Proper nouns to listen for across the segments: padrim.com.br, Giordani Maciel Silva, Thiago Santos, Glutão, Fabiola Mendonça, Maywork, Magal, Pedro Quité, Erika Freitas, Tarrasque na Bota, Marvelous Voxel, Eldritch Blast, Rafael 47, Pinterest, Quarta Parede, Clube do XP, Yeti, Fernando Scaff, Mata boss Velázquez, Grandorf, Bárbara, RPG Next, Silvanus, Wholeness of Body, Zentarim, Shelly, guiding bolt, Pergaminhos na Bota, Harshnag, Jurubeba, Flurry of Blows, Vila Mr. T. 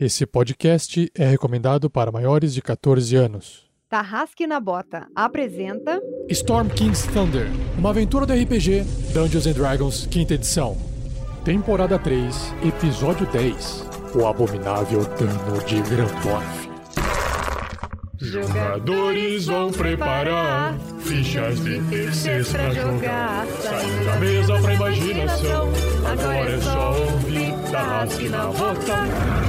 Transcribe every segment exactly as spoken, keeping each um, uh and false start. Esse podcast é recomendado para maiores de quatorze anos. Tarrasque na Bota apresenta... Storm King's Thunder, uma aventura do R P G Dungeons and Dragons, quinta edição. Temporada três, episódio dez. O abominável dano de Grandorf. Jogadores vão preparar fichas de P Cs pra jogar. Saindo da mesa pra imaginação. Agora é só ouvir Tarrasque na Bota.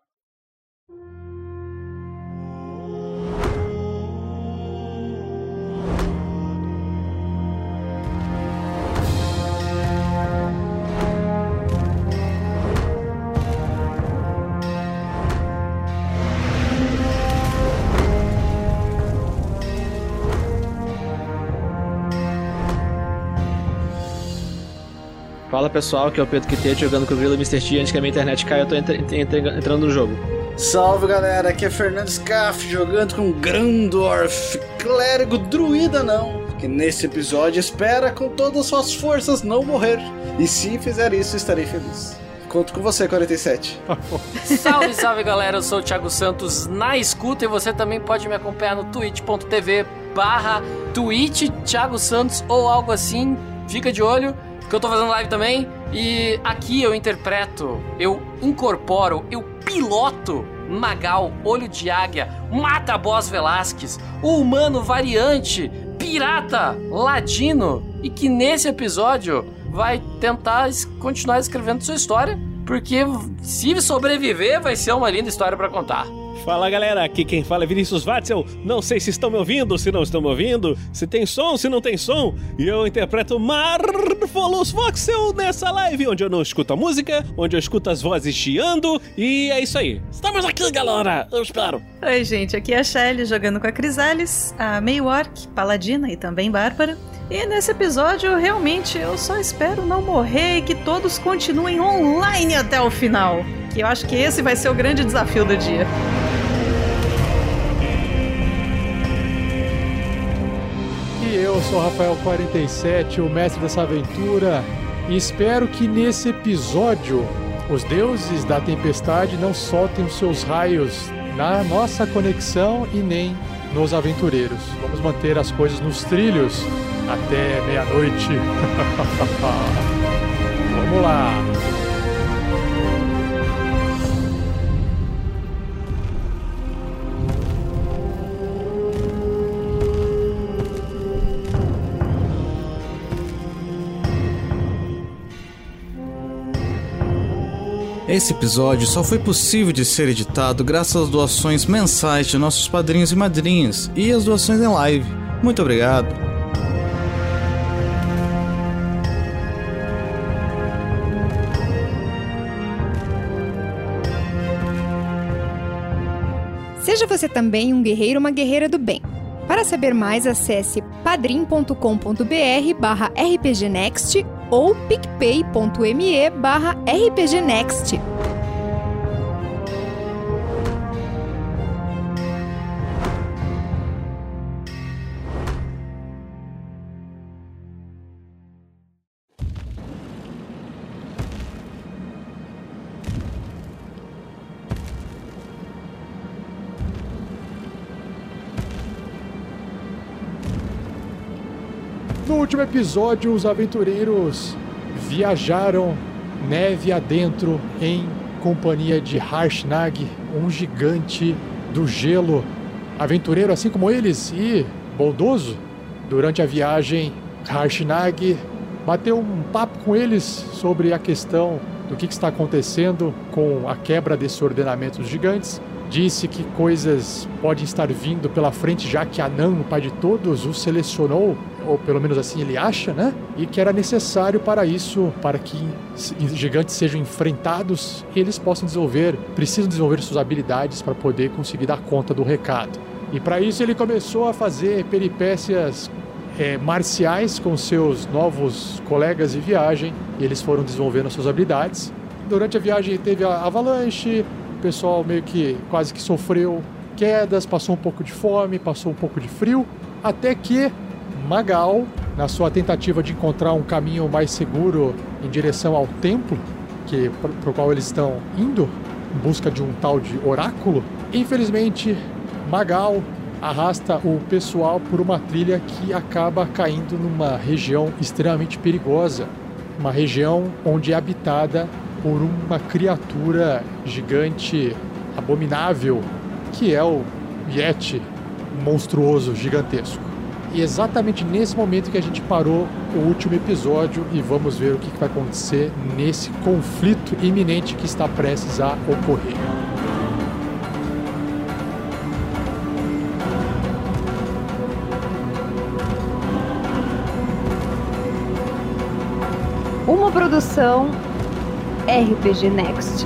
Fala pessoal, aqui é o Pedro Quité jogando com o Vila mister T. Antes que a minha internet caia, eu tô entr- entr- entrando no jogo. Salve galera, aqui é Fernando Scaff jogando com Grandorf, clérigo druida não, que nesse episódio espera com todas suas forças não morrer. E se fizer isso, estarei feliz. Conto com você, quarenta e sete. Salve, salve galera, eu sou o Thiago Santos na escuta e você também pode me acompanhar no twitch.tv barra Twitch Thiago Santos ou algo assim, fica de olho. Que eu tô fazendo live também, e aqui eu interpreto, eu incorporo, eu piloto Magal, Olho de Águia, Mata boss Velázquez, o humano variante, pirata, ladino, e que nesse episódio vai tentar continuar escrevendo sua história, porque se sobreviver vai ser uma linda história pra contar. Fala galera, aqui quem fala é Vinícius Watzel. Não sei se estão me ouvindo, se não estão me ouvindo, se tem som, se não tem som. E eu interpreto Marvelous Voxel nessa live, onde eu não escuto a música, onde eu escuto as vozes chiando. E é isso aí, estamos aqui galera, eu espero. Oi gente, aqui é a Shelly jogando com a Crisales, a Maywork, Paladina e também Bárbara. E nesse episódio, realmente, eu só espero não morrer e que todos continuem online até o final. Que eu acho que esse vai ser o grande desafio do dia. E eu sou o Rafael quarenta e sete, o mestre dessa aventura. E espero que nesse episódio, os deuses da tempestade não soltem os seus raios na nossa conexão e nem nos aventureiros. Vamos manter as coisas nos trilhos. Até meia-noite. Vamos lá. Esse episódio só foi possível de ser editado graças às doações mensais de nossos padrinhos e madrinhas e às doações em live. Muito obrigado. Seja você também um guerreiro ou uma guerreira do bem. Para saber mais, acesse padrim.com.br barra RPG Next ou picpay.me barra RPG Next. No último episódio, os aventureiros viajaram neve adentro em companhia de Harshnag, um gigante do gelo, aventureiro assim como eles e bondoso. Durante a viagem, Harshnag bateu um papo com eles sobre a questão do que está acontecendo com a quebra desse ordenamento dos gigantes. Disse que coisas podem estar vindo pela frente, já que Anan, o pai de todos, o selecionou, ou pelo menos assim ele acha, né? E que era necessário para isso, para que gigantes sejam enfrentados, eles possam desenvolver, precisam desenvolver suas habilidades para poder conseguir dar conta do recado. E para isso ele começou a fazer peripécias é, marciais com seus novos colegas de viagem, e eles foram desenvolvendo suas habilidades. Durante a viagem teve a avalanche, o pessoal meio que quase que sofreu quedas, passou um pouco de fome, passou um pouco de frio, até que Magal na sua tentativa de encontrar um caminho mais seguro em direção ao templo, que, para o qual eles estão indo, em busca de um tal de oráculo, infelizmente, Magal arrasta o pessoal por uma trilha que acaba caindo numa região extremamente perigosa. Uma região onde é habitada por uma criatura gigante abominável, que é o Yeti, monstruoso, gigantesco. E exatamente nesse momento que a gente parou o último episódio e vamos ver o que vai acontecer nesse conflito iminente que está prestes a ocorrer. Uma produção R P G Next.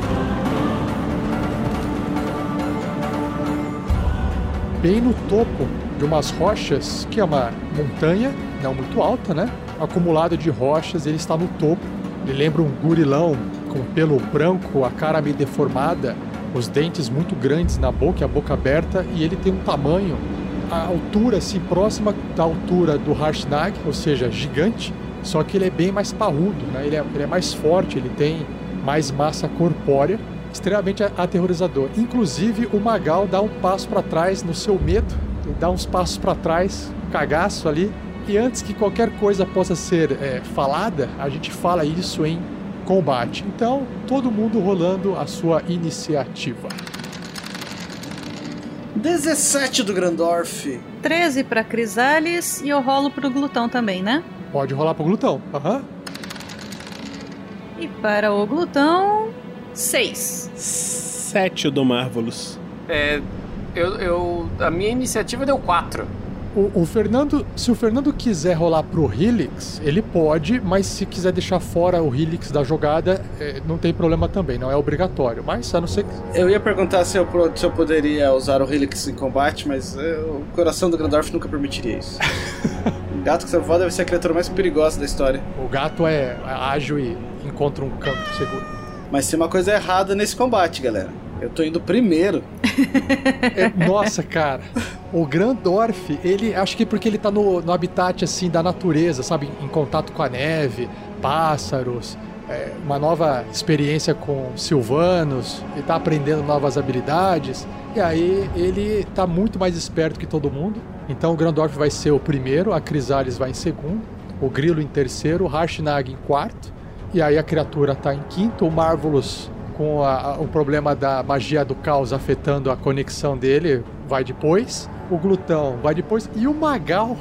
Bem no topo de umas rochas, que é uma montanha, não muito alta, né? Acumulado de rochas, ele está no topo. Ele lembra um gorilão com pelo branco, a cara meio deformada, os dentes muito grandes na boca, a boca aberta, e ele tem um tamanho, a altura, assim, próxima da altura do Harshnag, ou seja, gigante, só que ele é bem mais parrudo, né? Ele é, ele é mais forte, ele tem mais massa corpórea, extremamente aterrorizador. Inclusive, o Magal dá um passo para trás no seu medo, ele dá uns passos para trás, um cagaço ali, e antes que qualquer coisa possa ser é, falada, a gente fala isso em combate. Então, todo mundo rolando a sua iniciativa. dezessete do Grandorf. treze para Crisales, e eu rolo pro Glutão também, né? Pode rolar pro Glutão, aham. Uhum. E para o Glutão, seis. sete do Marvelous. É... Eu, eu, a minha iniciativa deu quatro. O, o Fernando, se o Fernando quiser rolar pro Helix, ele pode, mas se quiser deixar fora o Helix da jogada, é, não tem problema também, não é obrigatório. Mas a não ser que... Eu ia perguntar se eu, se eu poderia usar o Helix em combate, mas eu, o coração do Grandorf nunca permitiria isso. O gato que você voa deve ser a criatura mais perigosa da história. O gato é ágil e encontra um canto seguro. Mas tem uma coisa errada nesse combate, galera. Eu tô indo primeiro. Nossa, cara. O Grandorf, ele... Acho que porque ele tá no, no habitat, assim, da natureza, sabe? Em contato com a neve, pássaros, é, uma nova experiência com Silvanus, ele tá aprendendo novas habilidades. E aí, ele tá muito mais esperto que todo mundo. Então, o Grandorf vai ser o primeiro, a Crisales vai em segundo, o Grilo em terceiro, o Harshnag em quarto. E aí, a criatura tá em quinto, o Marvelous... com a, o problema da magia do caos afetando a conexão dele, vai depois. O Glutão vai depois. E o Magal...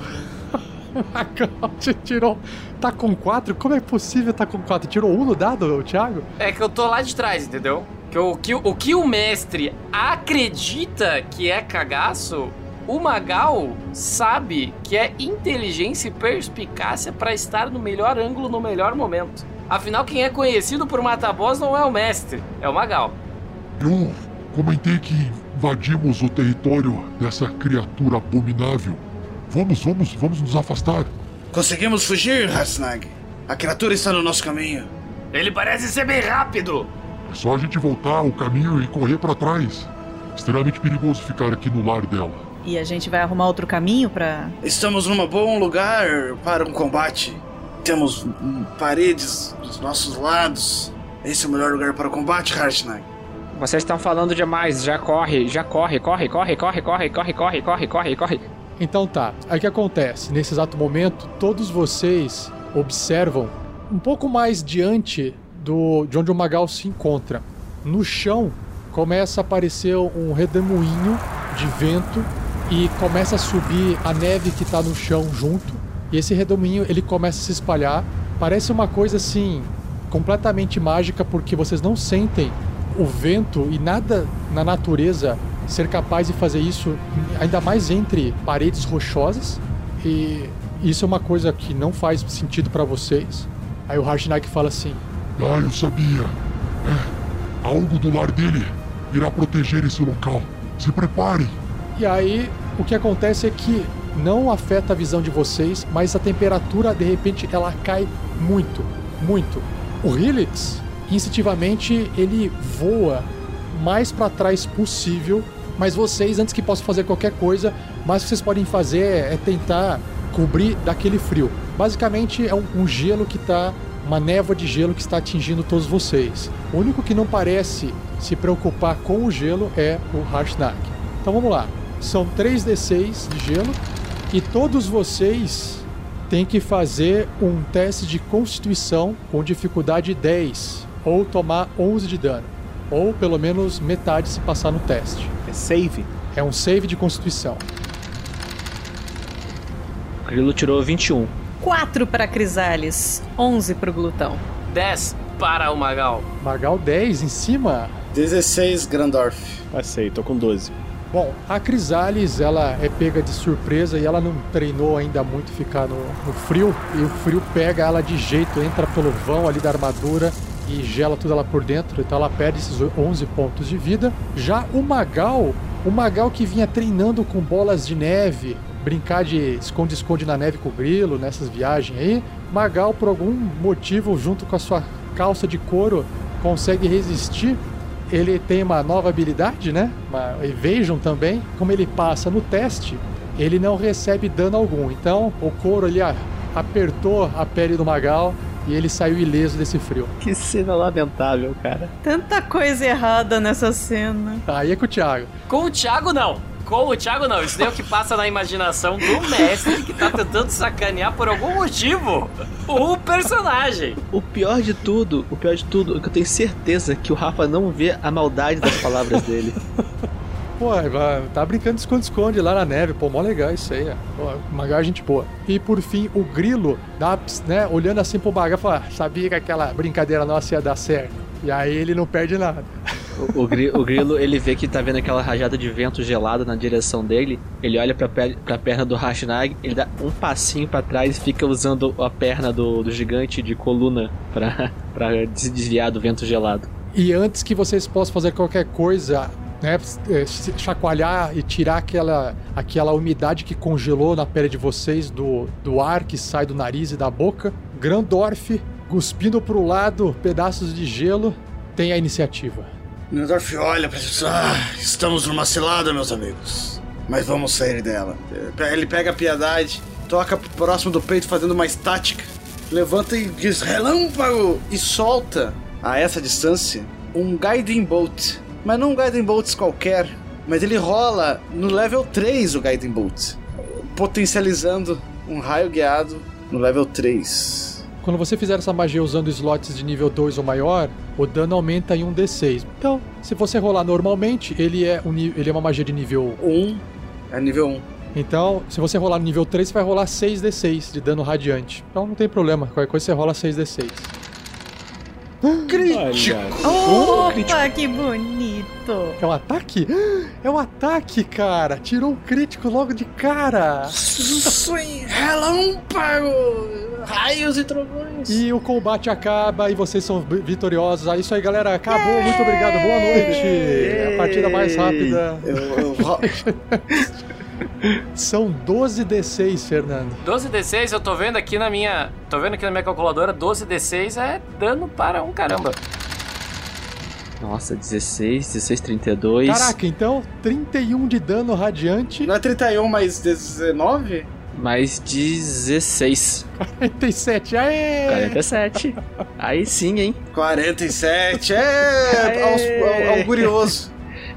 o Magal te tirou... Tá com quatro? Como é possível tá com quatro? Tirou um no dado, Thiago? É que eu tô lá de trás, entendeu? Que o, que, o que o mestre acredita que é cagaço, o Magal sabe que é inteligência e perspicácia pra estar no melhor ângulo, no melhor momento. Afinal, quem é conhecido por Mata boss não é o mestre, é o Magal. Eu comentei que invadimos o território dessa criatura abominável. Vamos, vamos, vamos nos afastar. Conseguimos fugir, Harshnag. A criatura está no nosso caminho. Ele parece ser bem rápido. É só a gente voltar ao caminho e correr para trás. Extremamente perigoso ficar aqui no lar dela. E a gente vai arrumar outro caminho para... Estamos num bom lugar para um combate. Temos paredes dos nossos lados. Esse é o melhor lugar para o combate, Harshnag. Vocês estão falando demais. Já corre, já corre, corre, corre, corre, corre, corre, corre, corre, corre, corre. Então tá. Aí o que acontece? Nesse exato momento, todos vocês observam um pouco mais diante do, de onde o Magal se encontra. No chão, começa a aparecer um redemoinho de vento e começa a subir a neve que está no chão junto. E esse redemoinho, ele começa a se espalhar. Parece uma coisa, assim, completamente mágica, porque vocês não sentem o vento e nada na natureza ser capaz de fazer isso, ainda mais entre paredes rochosas. E isso é uma coisa que não faz sentido para vocês. Aí o Harshnag fala assim... Ah, eu sabia. É, algo do lar dele irá proteger esse local. Se preparem. E aí, o que acontece é que... não afeta a visão de vocês, mas a temperatura, de repente, ela cai muito, muito. O Helix, instintivamente, ele voa mais para trás possível, mas vocês, antes que possam fazer qualquer coisa, mais o que vocês podem fazer é tentar cobrir daquele frio. Basicamente é um, um gelo que está, uma névoa de gelo que está atingindo todos vocês. O único que não parece se preocupar com o gelo é o Harshnag. Então vamos lá, são três D seis de gelo e todos vocês têm que fazer um teste de constituição com dificuldade dez ou tomar onze de dano, ou pelo menos metade se passar no teste. É save? É um save de constituição. O Grilo tirou vinte e um. quatro para Crisales, onze para o Glutão. dez para o Magal. Magal dez em cima. dezesseis, Grandorf. Passei, tô com doze. Bom, a Crisales, ela é pega de surpresa e ela não treinou ainda muito ficar no, no frio. E o frio pega ela de jeito, entra pelo vão ali da armadura e gela tudo ela por dentro. Então ela perde esses onze pontos de vida. Já o Magal, o Magal que vinha treinando com bolas de neve, brincar de esconde-esconde na neve com o grilo, nessas viagens aí, Magal, por algum motivo, junto com a sua calça de couro, consegue resistir. Ele tem uma nova habilidade, né? Uma evasion também. Como ele passa no teste, ele não recebe dano algum. Então, o couro ali ah, apertou a pele do Magal e ele saiu ileso desse frio. Que cena lamentável, cara. Tanta coisa errada nessa cena. Tá, aí é com o Thiago. Com o Thiago, não. Com o Thiago não, isso é o que passa na imaginação do mestre que tá tentando sacanear por algum motivo o personagem. O pior de tudo, o pior de tudo é que eu tenho certeza que o Rafa não vê a maldade das palavras dele. Pô, tá brincando de esconde-esconde lá na neve, pô, mó legal isso aí, ó. Magal é gente boa. E por fim, o Grilo, dá, né, olhando assim pro Magal, fala, sabia que aquela brincadeira nossa ia dar certo. E aí ele não perde nada. O, o, grilo, o grilo, ele vê que tá vendo aquela rajada de vento gelado na direção dele. Ele olha pra, pe- pra perna do Harshnag, ele dá um passinho pra trás e fica usando a perna do, do gigante de coluna pra, pra se desviar do vento gelado. E antes que vocês possam fazer qualquer coisa, né, chacoalhar e tirar aquela, aquela umidade que congelou na pele de vocês, do, do ar que sai do nariz e da boca, Grandorf, cuspindo pro lado pedaços de gelo, tem a iniciativa. Grandorf olha pra gente, ah, estamos numa cilada, meus amigos, mas vamos sair dela. Ele pega a piedade, toca próximo do peito fazendo uma estática, levanta e diz relâmpago e solta a essa distância um guiding bolt, mas não um guiding bolt qualquer, mas ele rola no level três o guiding bolt, potencializando um raio guiado no level três. Quando você fizer essa magia usando slots de nível dois ou maior, o dano aumenta em um D seis. Então, se você rolar normalmente, ele é, um, ele é uma magia de nível um. É nível um. Então, se você rolar no nível três, você vai rolar seis D seis de dano radiante. Então não tem problema, qualquer coisa você rola seis D seis. Crítico! Opa, crítico. Que bonito! É um ataque? É um ataque, cara! Tirou um crítico logo de cara! Swing! Relâmpago! Raios e trovões. E o combate acaba e vocês são vitoriosos. É isso aí, galera. Acabou. Yay! Muito obrigado. Boa noite. Yay! A partida mais rápida. Eu, eu... São doze D seis, Fernando. doze D seis, eu tô vendo aqui na minha, tô vendo aqui na minha calculadora, doze D seis é dano para um caramba. Nossa, dezesseis, dezesseis, trinta e dois. Caraca, então trinta e um de dano radiante. Não é trinta e um mais dezenove? Mais dezesseis. quarenta e sete, aê! quarenta e sete. Aí sim, hein? quarenta e sete, é! Augurioso.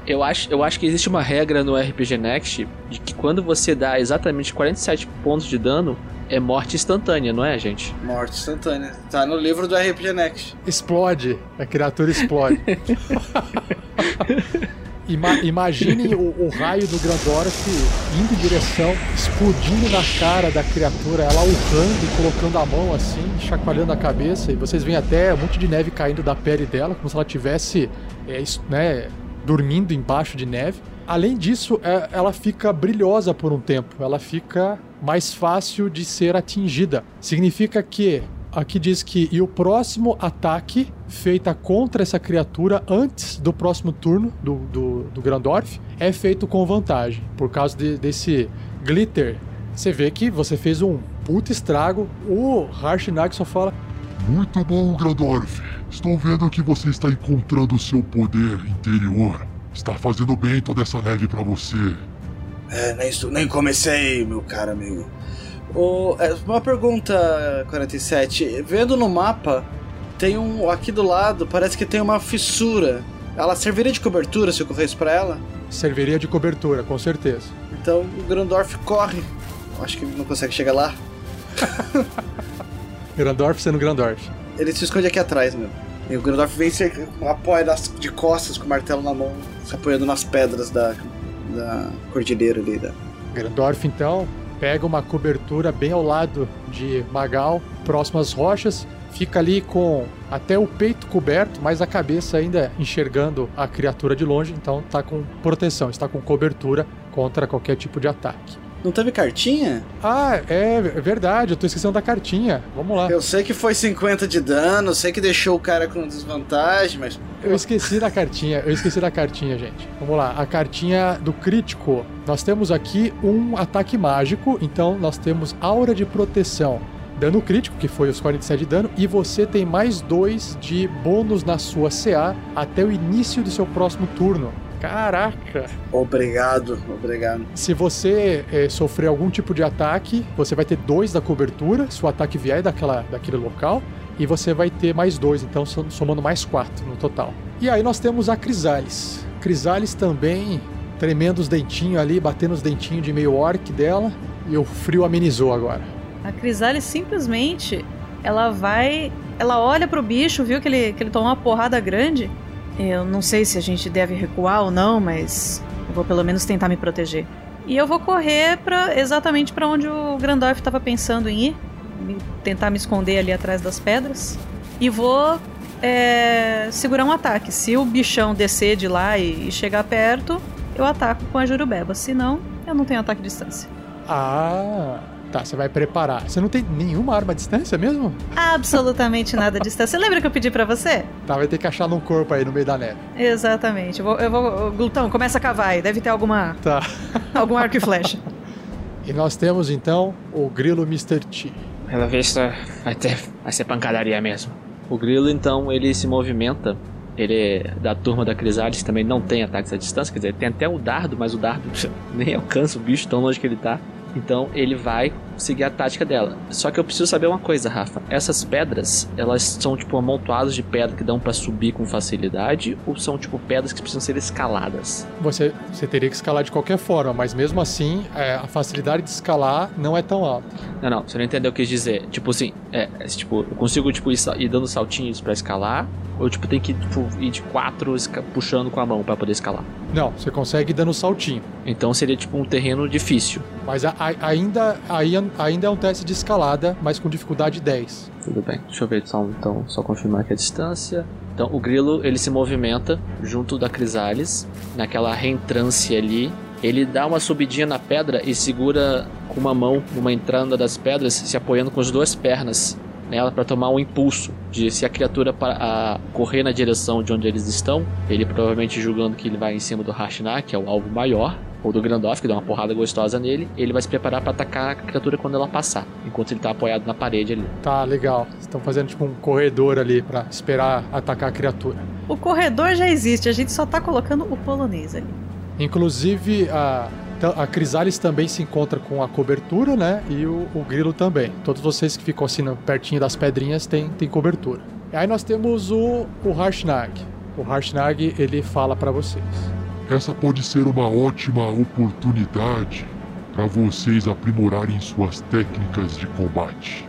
Eu acho, eu acho que existe uma regra no R P G Next de que quando você dá exatamente quarenta e sete pontos de dano, é morte instantânea, não é, gente? Morte instantânea. Tá no livro do R P G Next. Explode. A criatura explode. Ima- Imaginem o, o raio do Grandorf indo em direção, explodindo na cara da criatura, ela urrando e colocando a mão assim, chacoalhando a cabeça, e vocês veem até um monte de neve caindo da pele dela, como se ela estivesse é, né, dormindo embaixo de neve. Além disso, é, ela fica brilhosa por um tempo, ela fica mais fácil de ser atingida. Significa que, aqui diz que, e o próximo ataque feita contra essa criatura antes do próximo turno do, do, do Grandorf é feito com vantagem, por causa de, desse glitter. Você vê que você fez um puta estrago. O Harshnag só fala: muito bom, Grandorf. Estou vendo que você está encontrando o seu poder interior. Está fazendo bem toda essa neve pra você. É, nem, nem comecei, meu caro amigo. O, uma pergunta, quarenta e sete. Vendo no mapa, tem um aqui do lado, parece que tem uma fissura. Ela serviria de cobertura se eu corresse pra ela? Serviria de cobertura, com certeza. Então o Grandorf corre. Acho que não consegue chegar lá. Grandorf sendo Grandorf. Ele se esconde aqui atrás, meu. E o Grandorf vem se apoia de costas com o martelo na mão, se apoiando nas pedras da, da cordilheira ali. Da... Grandorf, então, pega uma cobertura bem ao lado de Magal, próximo às rochas. Fica ali com até o peito coberto, mas a cabeça ainda enxergando a criatura de longe. Então tá com proteção, está com cobertura contra qualquer tipo de ataque. Não teve cartinha? Ah, é verdade, eu tô esquecendo da cartinha. Vamos lá. Eu sei que foi cinquenta de dano, sei que deixou o cara com desvantagem, mas... Eu esqueci da cartinha, eu esqueci da cartinha, gente. Vamos lá, a cartinha do crítico. Nós temos aqui um ataque mágico, então nós temos aura de proteção. Dano crítico, que foi os quarenta e sete de dano, e você tem mais dois de bônus na sua C A até o início do seu próximo turno. Caraca! Obrigado, obrigado. Se você é, sofrer algum tipo de ataque, você vai ter dois da cobertura, se o ataque vier daquela, daquele local, e você vai ter mais dois, então somando mais quatro no total. E aí nós temos a Crisales. Crisales também tremendo os dentinhos ali, batendo os dentinhos de Maywork dela, e o frio amenizou agora. A Crisales simplesmente, ela vai, ela olha pro bicho, viu que ele, que ele tomou uma porrada grande. Eu não sei se a gente deve recuar ou não, mas eu vou pelo menos tentar me proteger. E eu vou correr pra, exatamente para onde o Grandorf estava pensando em ir, tentar me esconder ali atrás das pedras. E vou é, segurar um ataque. Se o bichão descer de lá e, e chegar perto, eu ataco com a Jurubeba. Se não, eu não tenho ataque de distância. Ah... Tá, você vai preparar. Você não tem nenhuma arma à distância mesmo? Absolutamente nada à distância. Você lembra que eu pedi pra você? Tá, vai ter que achar num corpo aí no meio da neve. Exatamente. Eu vou... Eu vou Glutão, começa a cavar aí. Deve ter alguma... Tá. Algum arco e flecha. E nós temos, então, o grilo mister T. Pela vista, vai ter... vai ser pancadaria mesmo. O grilo, então, ele se movimenta. Ele é da turma da Crisales, também não tem ataques à distância. Quer dizer, tem até o dardo, mas o dardo nem alcança o bicho tão longe que ele tá. Então ele vai seguir a tática dela. Só que eu preciso saber uma coisa, Rafa. Essas pedras, elas são tipo amontoadas de pedra que dão pra subir com facilidade? Ou são tipo pedras que precisam ser escaladas? Você, você teria que escalar de qualquer forma, mas mesmo assim é, a facilidade de escalar não é tão alta. Não, não, você não entendeu o que eu quis dizer. Tipo assim, é, é, tipo, eu consigo tipo, ir, ir dando saltinhos pra escalar? Ou tipo, tem que tipo, ir de quatro puxando com a mão pra poder escalar? Não, você consegue ir dando saltinho. Então seria tipo um terreno difícil. Mas a, a, ainda, a, ainda é um teste de escalada, mas com dificuldade dez. Tudo bem, deixa eu ver só, então, só confirmar aqui a distância. Então o grilo, ele se movimenta junto da Crisales, naquela reentrância ali. Ele dá uma subidinha na pedra e segura com uma mão numa entrada das pedras, se apoiando com as duas pernas nela para tomar um impulso de se a criatura para, a, correr na direção de onde eles estão, ele provavelmente julgando que ele vai em cima do Harshnag, que é o alvo maior, ou do Grandorf, que dá uma porrada gostosa nele, ele vai se preparar para atacar a criatura quando ela passar, enquanto ele tá apoiado na parede ali. Tá, legal. Estão fazendo tipo um corredor ali para esperar atacar a criatura. O corredor já existe, a gente só tá colocando o polonês ali. Inclusive a... a Crisales também se encontra com a cobertura, né? E o, o grilo também. Todos vocês que ficam assim pertinho das pedrinhas têm, têm cobertura. E aí nós temos o, o Harshnag. O Harshnag, ele fala pra vocês. Essa pode ser uma ótima oportunidade para vocês aprimorarem suas técnicas de combate.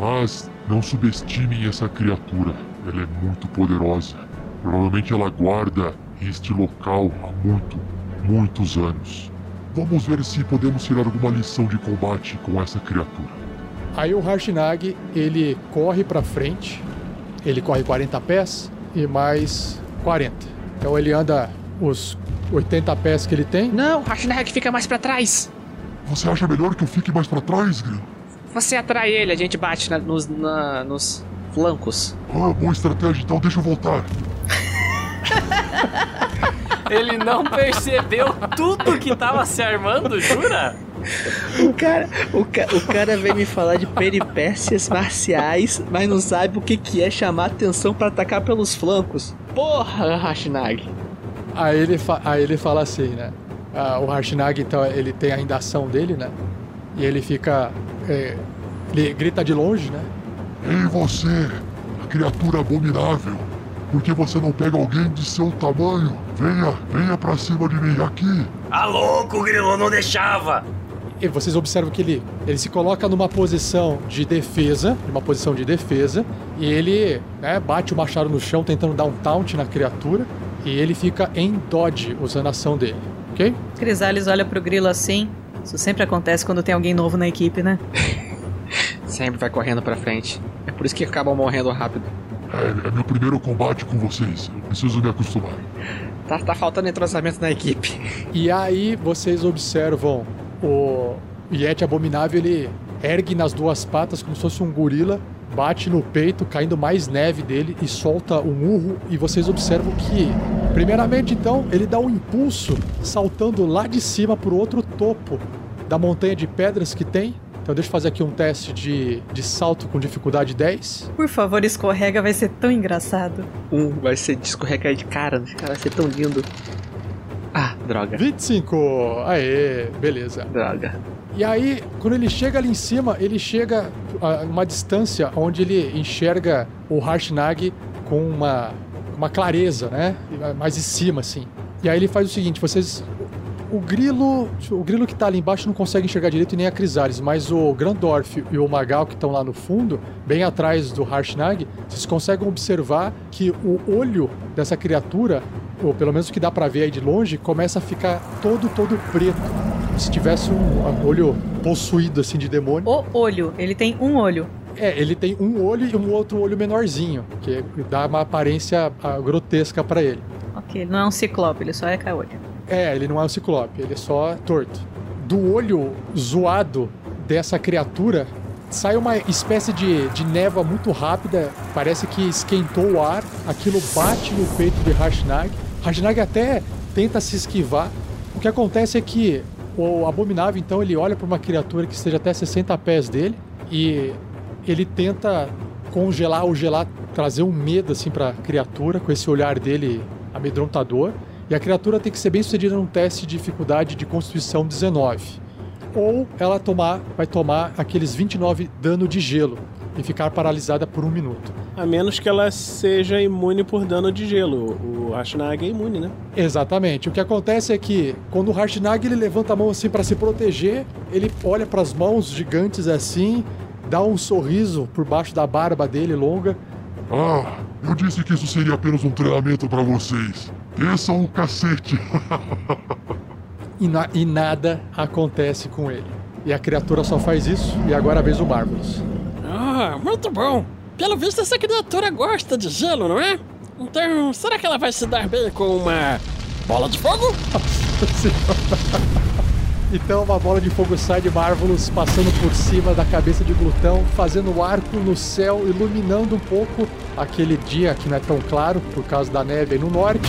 Mas não subestimem essa criatura. Ela é muito poderosa. Provavelmente ela guarda este local há muito, muitos anos. Vamos ver se podemos tirar alguma lição de combate com essa criatura. Aí o Harshnag, ele corre pra frente. Ele corre quarenta pés e mais quarenta. Então ele anda os oitenta pés que ele tem. Não, Harshnag fica mais pra trás. Você acha melhor que eu fique mais pra trás, Grilo? Você atrai ele, a gente bate na, nos, na, nos flancos. Ah, boa estratégia, então deixa eu voltar. Ele não percebeu tudo que tava se armando, jura? O cara, o, ca, o cara veio me falar de peripécias marciais, mas não sabe o que, que é chamar atenção pra atacar pelos flancos. Porra, Harshnag! Aí ele, fa, aí ele fala assim, né? Ah, o Harshnag, então, ele tem ainda a ação dele, né? E ele fica é, ele grita de longe, né? Ei, você, criatura abominável, por que você não pega alguém de seu tamanho? Venha, venha pra cima de mim, aqui. Ah, louco, grilo, não deixava. E vocês observam que ele, ele se coloca numa posição de defesa, numa posição de defesa, e ele, né, bate o machado no chão tentando dar um taunt na criatura, e ele fica em dodge usando a ação dele, ok? Crisales olha pro grilo assim, isso sempre acontece quando tem alguém novo na equipe, né? Sempre vai correndo pra frente, é por isso que acabam morrendo rápido. É, é meu primeiro combate com vocês, eu preciso me acostumar. Tá, tá faltando entrosamento na equipe. E aí vocês observam o Yeti abominável, ele ergue nas duas patas como se fosse um gorila, bate no peito, caindo mais neve dele, e solta um urro, e vocês observam que, primeiramente então, ele dá um impulso, saltando lá de cima pro outro topo da montanha de pedras que tem. Então deixa eu fazer aqui um teste de, de salto com dificuldade dez. Por favor, escorrega, vai ser tão engraçado. Um, vai ser de escorregar de cara, cara, vai ser tão lindo. Ah, droga. vinte e cinco! Aê, beleza. Droga. E aí, quando ele chega ali em cima, ele chega a uma distância onde ele enxerga o Harshnag com uma, uma clareza, né? Mais de cima, assim. E aí ele faz o seguinte, vocês... O grilo, o grilo que tá ali embaixo não consegue enxergar direito nem a Crisales, mas o Grandorf e o Magal que estão lá no fundo, bem atrás do Harshnag, vocês conseguem observar que o olho dessa criatura, ou pelo menos o que dá pra ver aí de longe, começa a ficar todo, todo preto. Se tivesse um olho possuído, assim, de demônio. O olho, ele tem um olho. É, ele tem um olho e um outro olho menorzinho, que dá uma aparência grotesca pra ele. Ok, ele não é um ciclope, ele só é caolho. É, ele não é um ciclope, ele é só torto. Do olho zoado dessa criatura, sai uma espécie de, de névoa muito rápida, parece que esquentou o ar, aquilo bate no peito de Harshnag. Harshnag até tenta se esquivar. O que acontece é que o abominável, então, ele olha para uma criatura que esteja até sessenta pés dele e ele tenta congelar ou gelar, trazer um medo assim para a criatura, com esse olhar dele amedrontador. E a criatura tem que ser bem sucedida num teste de dificuldade de Constituição dezenove. Ou ela tomar, vai tomar aqueles vinte e nove dano de gelo e ficar paralisada por um minuto. A menos que ela seja imune por dano de gelo. O Harshnag é imune, né? Exatamente. O que acontece é que quando o Harshnag ele levanta a mão assim para se proteger, ele olha para as mãos gigantes assim, dá um sorriso por baixo da barba dele longa. Ah, eu disse que isso seria apenas um treinamento para vocês. Esse é um cacete. e, na, e nada acontece com ele. E a criatura só faz isso, e agora a vez o Marvelous. Ah, muito bom. Pelo visto, essa criatura gosta de gelo, não é? Então, será que ela vai se dar bem com uma bola de fogo? Então, uma bola de fogo sai de Marvelous, passando por cima da cabeça de Glutão, fazendo um arco no céu, iluminando um pouco aquele dia que não é tão claro, por causa da neve aí no norte.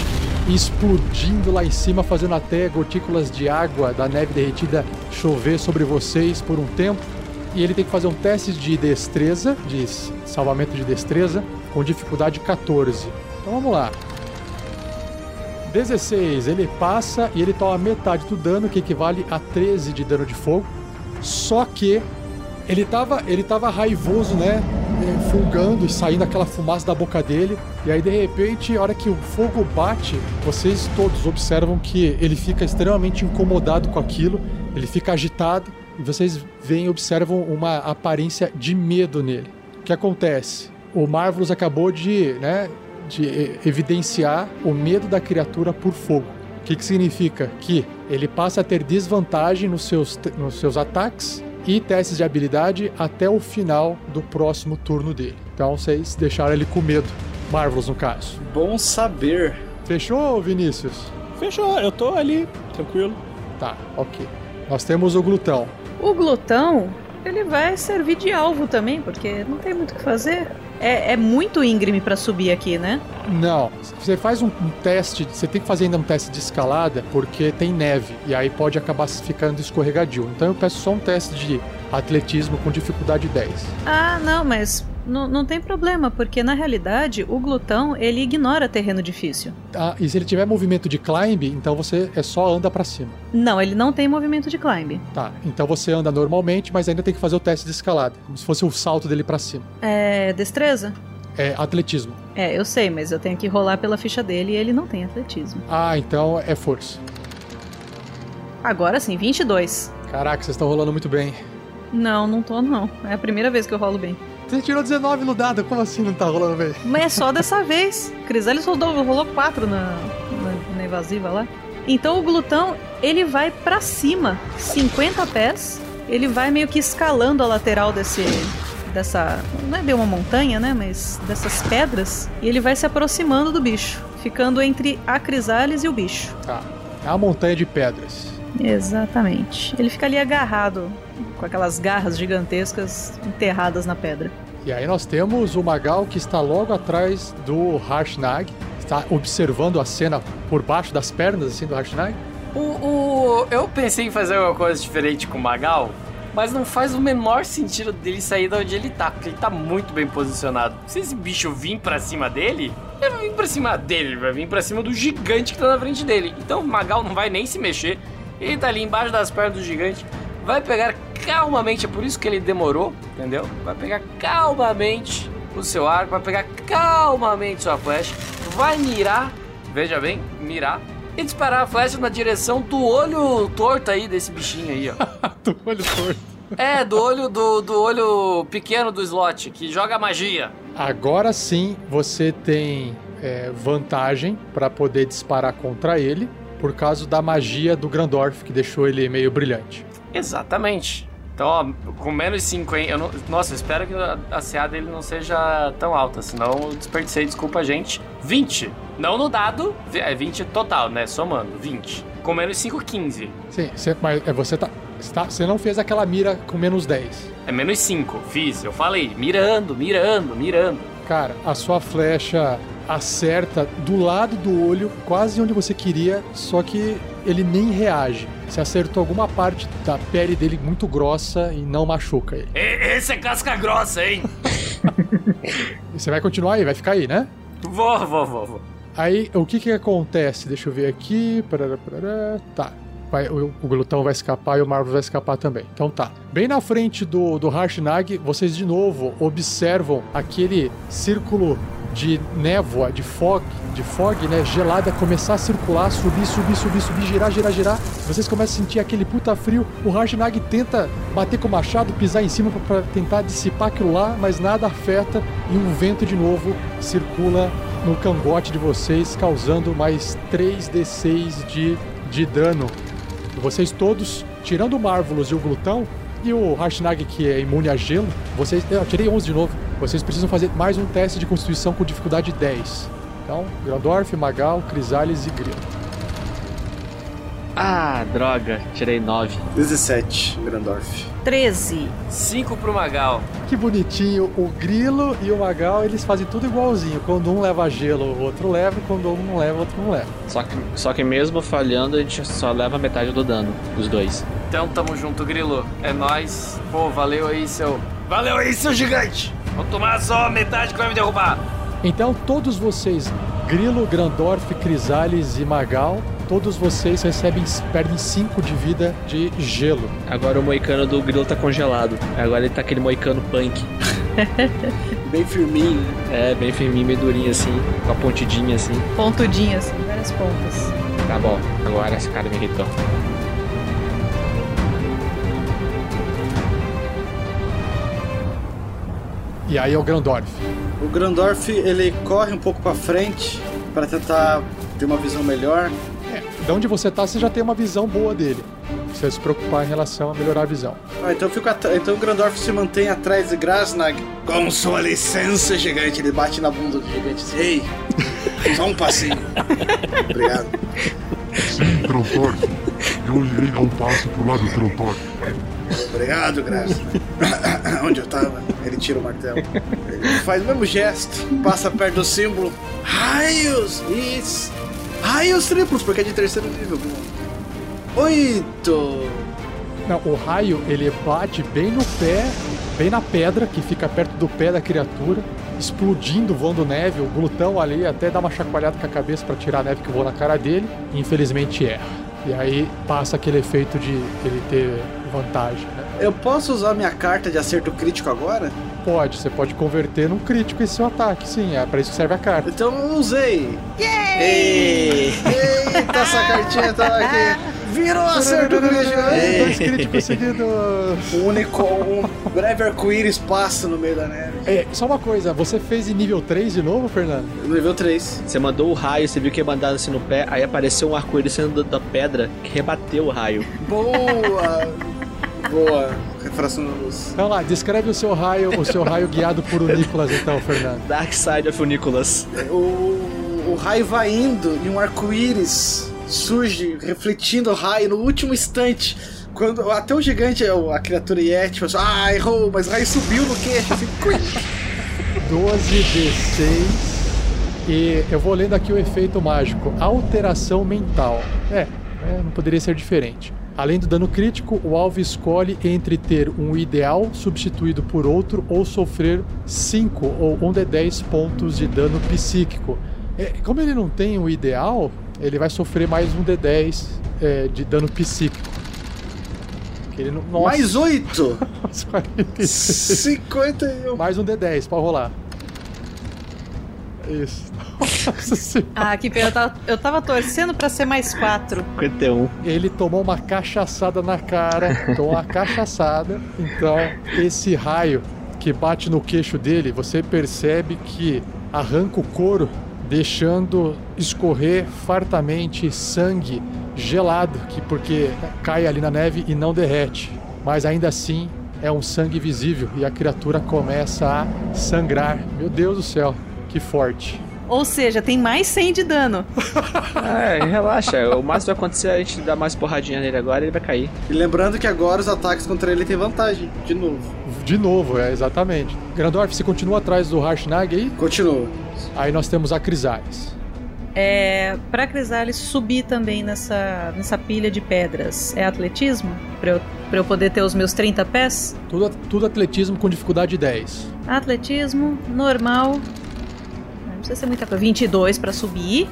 Explodindo lá em cima, fazendo até gotículas de água da neve derretida chover sobre vocês por um tempo. E ele tem que fazer um teste de destreza, de salvamento de destreza, com dificuldade catorze. Então vamos lá. dezesseis, ele passa e ele toma metade do dano, que equivale a treze de dano de fogo. Só que ele tava, ele tava raivoso, né? Fungando e saindo aquela fumaça da boca dele. E aí de repente, a hora que o fogo bate, vocês todos observam que ele fica extremamente incomodado com aquilo, ele fica agitado, e vocês veem e observam uma aparência de medo nele. O que acontece? O Marvelous acabou de, né, de evidenciar o medo da criatura por fogo. O que, que significa? Que ele passa a ter desvantagem nos seus, nos seus ataques e testes de habilidade até o final do próximo turno dele. Então vocês deixaram ele com medo. Marvelous, no caso. Bom saber. Fechou, Vinícius? Fechou, eu tô ali, tranquilo. Tá, ok. Nós temos o Glutão. O Glutão, ele vai servir de alvo também, porque não tem muito o que fazer. É, é muito íngreme pra subir aqui, né? Não, você faz um, um teste, você tem que fazer ainda um teste de escalada, porque tem neve, e aí pode acabar ficando escorregadio. Então eu peço só um teste de atletismo com dificuldade dez. Ah, não, mas Não, não tem problema, porque na realidade o glutão, ele ignora terreno difícil. Ah, e se ele tiver movimento de climb, então você é só anda pra cima? Não, ele não tem movimento de climb. Tá, então você anda normalmente, mas ainda tem que fazer o teste de escalada, como se fosse o salto dele pra cima. É destreza? É atletismo. É, eu sei, mas eu tenho que rolar pela ficha dele e ele não tem atletismo. Ah, então é força. Agora sim, vinte e dois. Caraca, vocês estão rolando muito bem. Não, não tô não. É a primeira vez que eu rolo bem. Você tirou dezenove no dado, como assim não tá rolando bem? Mas é só dessa vez. Crisales rolou, rolou quatro na, na, na evasiva lá. Então o glutão, ele vai pra cima, cinquenta pés. Ele vai meio que escalando a lateral desse... dessa... não é bem uma montanha, né? Mas dessas pedras. E ele vai se aproximando do bicho, ficando entre a Crisales e o bicho. Tá. É uma montanha de pedras. Exatamente. Ele fica ali agarrado, com aquelas garras gigantescas enterradas na pedra. E aí nós temos o Magal, que está logo atrás do Harshnag. Está observando a cena por baixo das pernas, assim, do Harshnag. O, o, eu pensei em fazer alguma coisa diferente com o Magal, mas não faz o menor sentido dele sair de onde ele tá, porque ele tá muito bem posicionado. Se esse bicho vir pra cima dele, ele vai vir pra cima dele, ele vai vir pra cima do gigante que tá na frente dele. Então o Magal não vai nem se mexer. Ele tá ali embaixo das pernas do gigante. Vai pegar calmamente, é por isso que ele demorou, entendeu? Vai pegar calmamente o seu arco, vai pegar calmamente sua flecha, vai mirar, veja bem, mirar, e disparar a flecha na direção do olho torto aí desse bichinho aí, ó. Do olho torto. É, do olho, do, do olho pequeno do slot, que joga magia. Agora sim você tem é, vantagem pra poder disparar contra ele, por causa da magia do Grandorf, que deixou ele meio brilhante. Exatamente. Então, ó, com menos cinquenta... Eu não, nossa, eu espero que a, a C A dele não seja tão alta, senão eu desperdicei, desculpa, gente. vinte. Não no dado, é vinte total, né? Somando, vinte. Com menos cinco, quinze. Sim, você, mas você tá, tá... Você não fez aquela mira com menos dez. É menos cinco, fiz. Eu falei, mirando, mirando, mirando. Cara, a sua flecha... acerta do lado do olho, quase onde você queria, só que ele nem reage. Você acertou alguma parte da pele dele muito grossa e não machuca ele. Esse é casca grossa, hein? Você vai continuar aí, vai ficar aí, né? Vou, vou, vou, vou. Aí, o que que acontece? Deixa eu ver aqui... Parará, parará. Tá. Vai, o, o glutão vai escapar e o Marvel vai escapar também. Então tá. Bem na frente do, do Harshnag, vocês de novo observam aquele círculo de névoa, de fog, de fog, né, gelada, começar a circular, subir, subir, subir, subir, girar, girar, girar. Vocês começam a sentir aquele puta frio. O Harshnag tenta bater com o machado, pisar em cima pra tentar dissipar aquilo lá, mas nada afeta e um vento de novo circula no cangote de vocês, causando mais três D seis de, de dano. Vocês todos, tirando o Marvelous e o Glutão, e o Harshnag, que é imune a gelo, vocês... Eu tirei onze de novo. Vocês precisam fazer mais um teste de constituição com dificuldade dez. Então, Grandorf, Magal, Crisales e Grilo. Ah, droga. Tirei nove. dezessete, Grandorf. treze. cinco pro Magal. Que bonitinho. O Grilo e o Magal, eles fazem tudo igualzinho. Quando um leva gelo, o outro leva. E quando um não leva, o outro não leva. Só que, só que mesmo falhando, a gente só leva metade do dano, os dois. Então, tamo junto, Grilo. É nóis. Pô, valeu aí, seu... Valeu aí, seu gigante! Vou tomar só a metade que vai me derrubar. Então, todos vocês, Grilo, Grandorf, Crisales e Magal, todos vocês recebem, perdem cinco de vida de gelo. Agora o moicano do Grilo tá congelado. Agora ele tá aquele moicano punk. Bem firminho. É, bem firminho, meio durinho assim, com a pontidinha assim. Pontudinha assim, várias pontas. Tá bom, agora esse cara me irritou. E aí é o Grandorf. O Grandorf, ele corre um pouco pra frente pra tentar ter uma visão melhor. É, de onde você tá, você já tem uma visão boa dele. Não precisa se preocupar em relação a melhorar a visão. Ah, então, eu fico at... então o Grandorf se mantém atrás de Grasnag. Com sua licença, gigante. Ele bate na bunda do gigante e diz, ei, só um passinho. Obrigado. Sim, Grandorf. Eu irei dar um passo pro lado do Grandorf. Obrigado, Graça. Onde eu tava? Ele tira o martelo. Ele faz o mesmo gesto, passa perto do símbolo. Raios! Isso! Raios triplos, porque é de terceiro nível. Oito! Não, o raio, ele bate bem no pé, bem na pedra, que fica perto do pé da criatura, explodindo, voando neve. O glutão ali até dá uma chacoalhada com a cabeça para tirar a neve que voa na cara dele. E infelizmente erra. E aí passa aquele efeito de ele ter vantagem, né? Eu posso usar minha carta de acerto crítico agora? Pode, você pode converter num crítico esse seu ataque, sim, é pra isso que serve a carta. Então eu usei! Yay! Eita, essa cartinha tava aqui! Virou acerto crítico! Dois críticos seguidos! Um único, um breve arco-íris passa no meio da neve. É, só uma coisa, você fez em nível três de novo, Fernando? Nível três. Você mandou o raio, você viu que ia mandar assim no pé, aí apareceu um arco-íris saindo da pedra que rebateu o raio. Boa! Boa, refração da luz. Então lá, descreve o seu raio, o seu raio guiado por o Nicolas, então, Fernando. Dark Side of o Nicolas. O, o raio vai indo e um arco-íris surge, refletindo o raio no último instante. Quando até o gigante, a criatura Yeti, fala assim, ah, errou, mas o raio subiu no queixo, assim, doze D seis. E eu vou lendo aqui o efeito mágico: alteração mental. É, é não poderia ser diferente. Além do dano crítico, o alvo escolhe entre ter um ideal substituído por outro ou sofrer cinco ou um D dez pontos de dano psíquico. É, como ele não tem um ideal, ele vai sofrer mais um D dez é, de dano psíquico. Ele não... Nossa. Mais oito! cinquenta e um! Mais um D dez, pode rolar. Isso. Nossa, ah, que pena, eu tava, eu tava torcendo pra ser mais quatro. cinquenta e um. Ele tomou uma cachaçada na cara. Tomou uma cachaçada. Então, esse raio que bate no queixo dele, você percebe que arranca o couro, deixando escorrer fartamente sangue gelado, que porque cai ali na neve e não derrete. Mas ainda assim, é um sangue visível e a criatura começa a sangrar. Meu Deus do céu. Que forte. Ou seja, tem mais cem de dano. É, relaxa. O máximo vai acontecer, a gente dá mais porradinha nele agora e ele vai cair. E lembrando que agora os ataques contra ele tem vantagem. De novo. De novo, é, exatamente. Grandorf, você continua atrás do Harshnag aí? Continua. Aí nós temos a Crisales. É, pra Crisales subir também nessa, nessa pilha de pedras, é atletismo? Pra eu, pra eu poder ter os meus trinta pés? Tudo, tudo atletismo com dificuldade dez. Atletismo, normal... Não precisa ser muita coisa. vinte e dois para subir.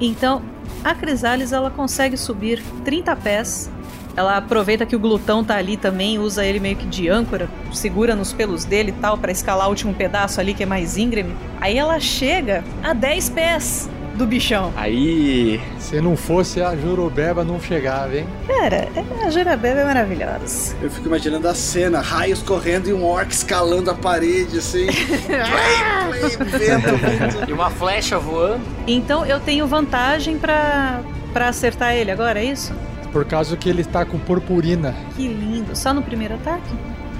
Então, a Crisales, ela consegue subir trinta pés. Ela aproveita que o glutão tá ali também, usa ele meio que de âncora, segura nos pelos dele e tal, para escalar o último pedaço ali, que é mais íngreme. Aí ela chega a dez pés do bichão. Aí... Se não fosse a Jurubeba, não chegava, hein? Cara, a Jurubeba é maravilhosa. Eu fico imaginando a cena, raios correndo e um orc escalando a parede, assim. E uma flecha voando. Então eu tenho vantagem pra, pra acertar ele agora, é isso? Por causa que ele tá com purpurina. Que lindo. Só no primeiro ataque?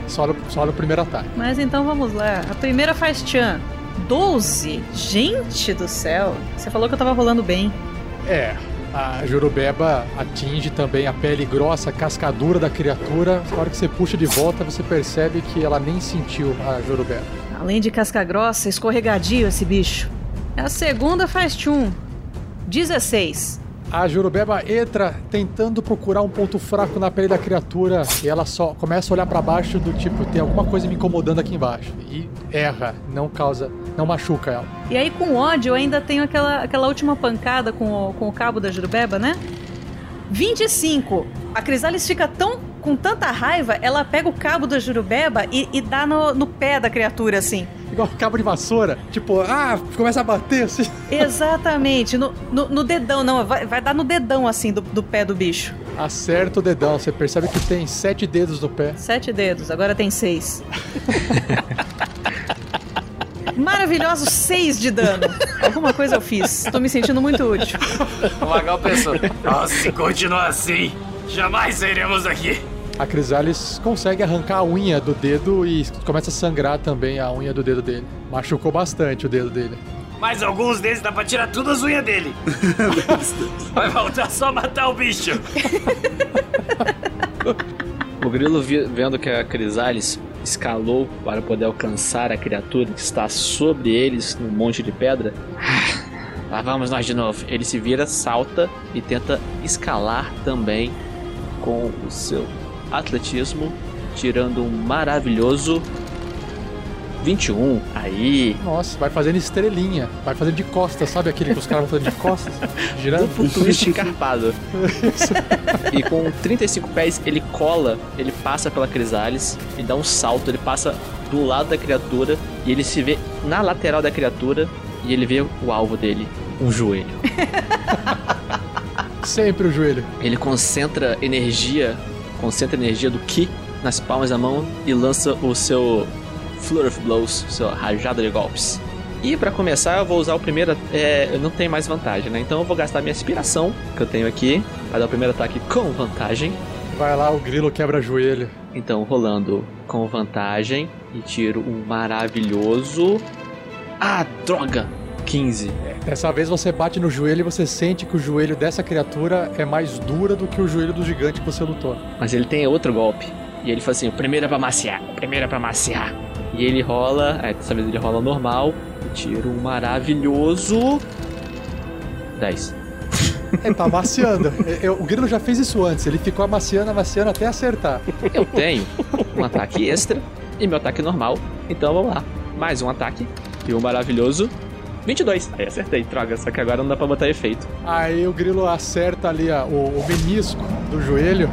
Só no, só no primeiro ataque. Mas então vamos lá. A primeira faz tchan. doze? Gente do céu! Você falou que eu tava rolando bem. É, a Jurubeba atinge também a pele grossa, cascadura da criatura. Na hora que você puxa de volta, você percebe que ela nem sentiu a Jurubeba. Além de casca grossa, escorregadio esse bicho. A segunda faz tchum. dezesseis. A Jurubeba entra tentando procurar um ponto fraco na pele da criatura e ela só começa a olhar pra baixo do tipo, tem alguma coisa me incomodando aqui embaixo. E erra, não causa, não machuca ela. E aí com ódio eu ainda tenho aquela, aquela última pancada com o, com o cabo da Jurubeba, né? vinte e cinco. A Crisales fica tão, com tanta raiva, ela pega o cabo da Jurubeba e, e dá no, no pé da criatura, assim. Igual cabo de vassoura, tipo, ah, começa a bater assim. Exatamente, no, no, no dedão, não, vai, vai dar no dedão assim do, do pé do bicho. Acerta o dedão, você percebe que tem sete dedos no pé. Sete dedos, agora tem seis. Maravilhoso, seis de dano. Alguma coisa eu fiz, tô me sentindo muito útil. O Magal pensou, nossa, se continuar assim, jamais sairemos daqui. A Crisales consegue arrancar a unha do dedo e começa a sangrar também a unha do dedo dele. Machucou bastante o dedo dele. Mas alguns deles dá pra tirar tudo as unhas dele. Vai faltar só matar o bicho. O grilo, vendo que a Crisales escalou para poder alcançar a criatura que está sobre eles num monte de pedra... Lá vamos nós de novo. Ele se vira, salta e tenta escalar também com o seu... atletismo, tirando um maravilhoso vinte e um. Aí. Nossa, vai fazendo estrelinha. Vai fazendo de costas, sabe aquele que os caras vão fazendo de costas? Girando. Um twist encarpado. E com trinta e cinco pés ele cola, ele passa pela Crisales e dá um salto, ele passa do lado da criatura e ele se vê na lateral da criatura e ele vê o alvo dele, um joelho. Sempre o joelho. Ele concentra energia, concentra energia do Ki nas palmas da mão e lança o seu Flurry of Blows, sua rajada de golpes. E pra começar eu vou usar o primeiro, é, eu não tenho mais vantagem, né? Então eu vou gastar minha inspiração que eu tenho aqui pra dar o primeiro ataque com vantagem. Vai lá, o grilo quebra joelho. Então rolando com vantagem e tiro um maravilhoso... Ah, droga! quinze. Dessa vez você bate no joelho e você sente que o joelho dessa criatura é mais dura do que o joelho do gigante que você lutou. Mas ele tem outro golpe. E ele fala assim, o primeiro é pra maciar, o primeiro é pra maciar. E ele rola, é, dessa vez ele rola normal. Tiro um maravilhoso... dez. É, tá amaciando. Eu, o grilo já fez isso antes. Ele ficou amaciando, amaciando até acertar. Eu tenho um ataque extra e meu ataque normal. Então vamos lá. Mais um ataque e um maravilhoso... vinte e dois. Aí acertei, droga, só que agora não dá pra botar efeito. Aí o grilo acerta ali ó, o, o menisco do joelho,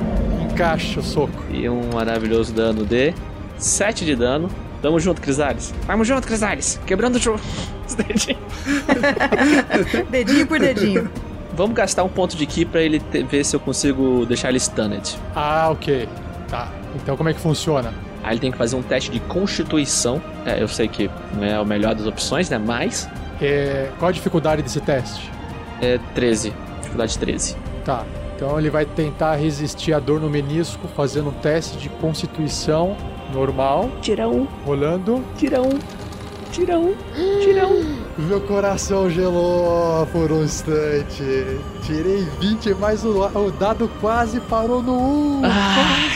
encaixa o soco. E um maravilhoso dano de sete de dano. Tamo junto, Crisales. Tamo junto, Crisales. Quebrando o jogo. Os dedinhos. Dedinho por dedinho. Vamos gastar um ponto de ki pra ele ter, ver se eu consigo deixar ele stunned. Ah, ok. Tá. Então como é que funciona? Aí ele tem que fazer um teste de constituição. É, eu sei que não é a melhor das opções, né? Mas... É, qual a dificuldade desse teste? É treze. Dificuldade treze. Tá. Então ele vai tentar resistir à dor no menisco fazendo um teste de constituição normal. Tira um. Rolando. Tira um. Tira um. Tira um. Meu coração gelou por um instante. Tirei vinte, mas o, o dado quase parou no um. Ah,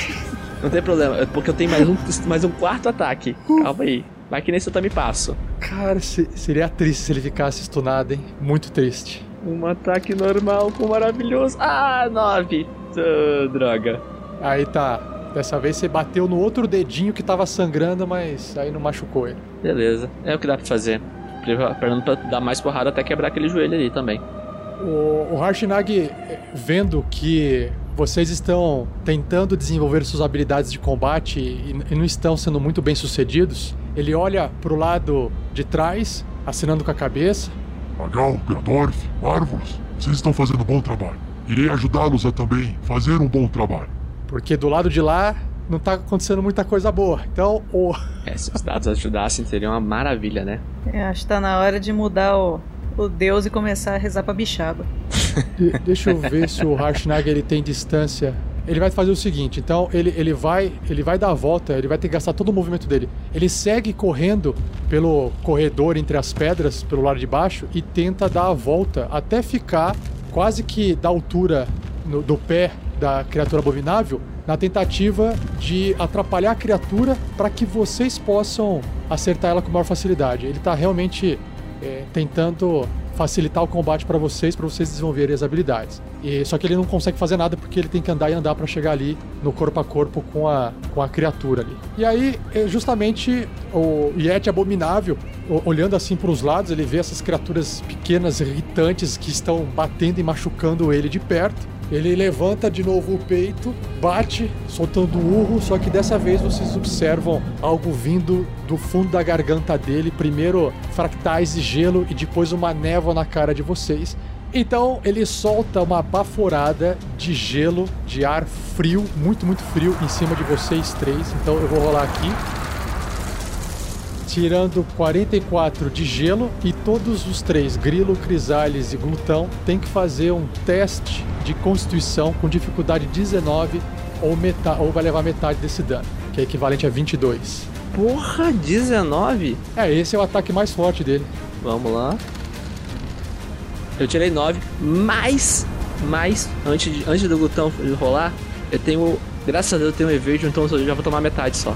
não tem problema, porque eu tenho mais um, mais um quarto ataque. Calma aí. Vai que nem se eu também passo. Cara, seria triste se ele ficasse stunado, hein? Muito triste. Um ataque normal com maravilhoso. Ah, nove. Oh, droga. Aí tá. Dessa vez você bateu no outro dedinho que tava sangrando, mas aí não machucou ele. Beleza. É o que dá pra fazer. Esperando pra dar mais porrada até quebrar aquele joelho ali também. O, o Harshnag, vendo que... Vocês estão tentando desenvolver suas habilidades de combate e não estão sendo muito bem sucedidos. Ele olha pro lado de trás, assinando com a cabeça. Magal, Grandorf, Marvelous, vocês estão fazendo um bom trabalho. Irei ajudá-los a também fazer um bom trabalho. Porque do lado de lá não tá acontecendo muita coisa boa. Então, o... É, se os dados ajudassem, seria uma maravilha, né? É, acho que tá na hora de mudar o... o deus e começar a rezar pra bichaba. De, deixa eu ver se o Harshnag ele tem distância. Ele vai fazer o seguinte, então ele, ele, vai, ele vai dar a volta, ele vai ter que gastar todo o movimento dele. Ele segue correndo pelo corredor entre as pedras, pelo lado de baixo, e tenta dar a volta até ficar quase que da altura no, do pé da criatura abominável, na tentativa de atrapalhar a criatura para que vocês possam acertar ela com maior facilidade. Ele tá realmente... É, tentando facilitar o combate pra vocês, pra vocês desenvolverem as habilidades. E, só que ele não consegue fazer nada porque ele tem que andar e andar pra chegar ali no corpo a corpo com a, com a criatura ali. E aí, justamente, o Yeti abominável, olhando assim pros lados, ele vê essas criaturas pequenas, irritantes, que estão batendo e machucando ele de perto. Ele levanta de novo o peito, bate, soltando um urro, só que dessa vez vocês observam algo vindo do fundo da garganta dele, primeiro fractais de gelo e depois uma névoa na cara de vocês. Então ele solta uma baforada de gelo, de ar frio, muito, muito frio, em cima de vocês três. Então eu vou rolar aqui. Tirando quarenta e quatro de gelo e todos os três, Grilo, Crisales e Glutão, tem que fazer um teste de constituição com dificuldade dezenove ou, metade, ou vai levar metade desse dano, que é equivalente a vinte e dois. Porra, dezenove? É, esse é o ataque mais forte dele. Vamos lá. Eu tirei nove, mas, mas antes, de, antes do Glutão rolar, eu tenho, graças a Deus eu tenho um evade, então eu já vou tomar metade só.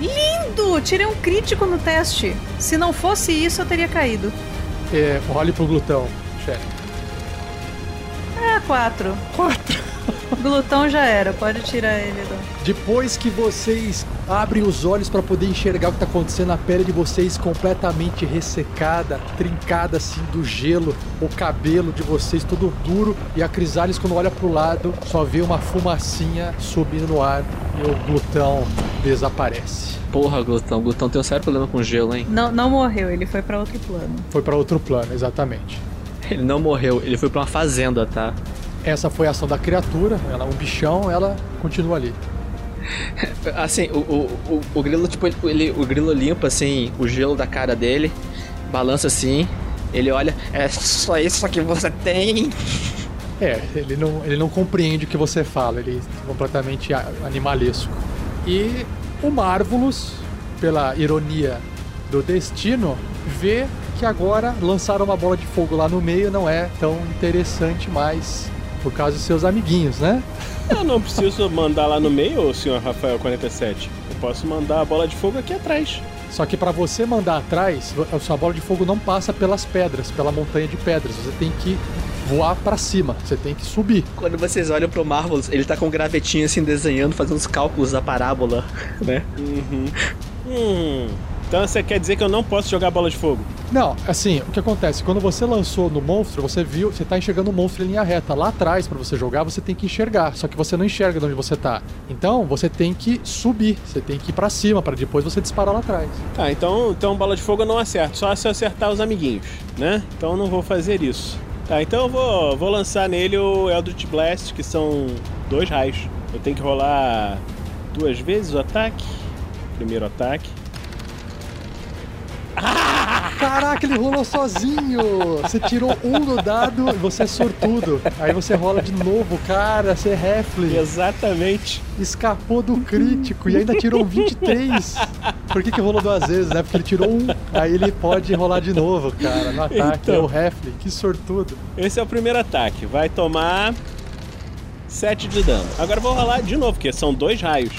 Lindo! Tirei um crítico no teste. Se não fosse isso, eu teria caído. É, olhe pro Glutão, chefe. Ah, quatro. Quatro? Glutão já era, pode tirar ele do... Depois que vocês abrem os olhos para poder enxergar o que tá acontecendo, a pele de vocês completamente ressecada, trincada assim do gelo, o cabelo de vocês todo duro, e a Crisales, quando olha pro lado, só vê uma fumacinha subindo no ar e o Glutão desaparece. Porra, Glutão. Glutão tem um sério problema com gelo, hein? Não, não morreu, ele foi pra outro plano. Foi pra outro plano, exatamente. Ele não morreu, ele foi pra uma fazenda, tá? Essa foi a ação da criatura, ela é um bichão, ela continua ali. Assim, o, o, o, o grilo, tipo, ele, o grilo limpa, assim, o gelo da cara dele, balança assim, ele olha, é só isso que você tem. É, ele não, ele não compreende o que você fala, ele é completamente animalesco. E o Marvelous, pela ironia do destino, vê que agora lançaram uma bola de fogo lá no meio, não é tão interessante mais... Por causa dos seus amiguinhos, né? Eu não preciso mandar lá no meio, senhor Rafael quarenta e sete. Eu posso mandar a bola de fogo aqui atrás. Só que para você mandar atrás, a sua bola de fogo não passa pelas pedras, pela montanha de pedras. Você tem que voar para cima, você tem que subir. Quando vocês olham pro Marvelous, ele tá com um gravetinho assim desenhando, fazendo os cálculos da parábola, né? Uhum. Hum... Então você quer dizer que eu não posso jogar bola de fogo? Não, assim, o que acontece? Quando você lançou no monstro, você viu, você tá enxergando o monstro em linha reta. Lá atrás, pra você jogar, você tem que enxergar. Só que você não enxerga de onde você tá. Então, você tem que subir. Você tem que ir pra cima, pra depois você disparar lá atrás. Tá, então, então bola de fogo eu não acerto. Só se eu acertar os amiguinhos, né? Então eu não vou fazer isso. Tá, então eu vou, vou lançar nele o Eldritch Blast, que são dois raios. Eu tenho que rolar duas vezes o ataque. Primeiro ataque. Caraca, ele rolou sozinho. Você tirou um do dado e você é sortudo. Aí você rola de novo, cara, você é refle. Exatamente. Escapou do crítico e ainda tirou vinte e três. Por que que rolou duas vezes, né? Porque ele tirou um, aí ele pode rolar de novo, cara, no ataque, então, é o refle. Que sortudo. Esse é o primeiro ataque. Vai tomar sete de dano. Agora eu vou rolar de novo, porque são dois raios.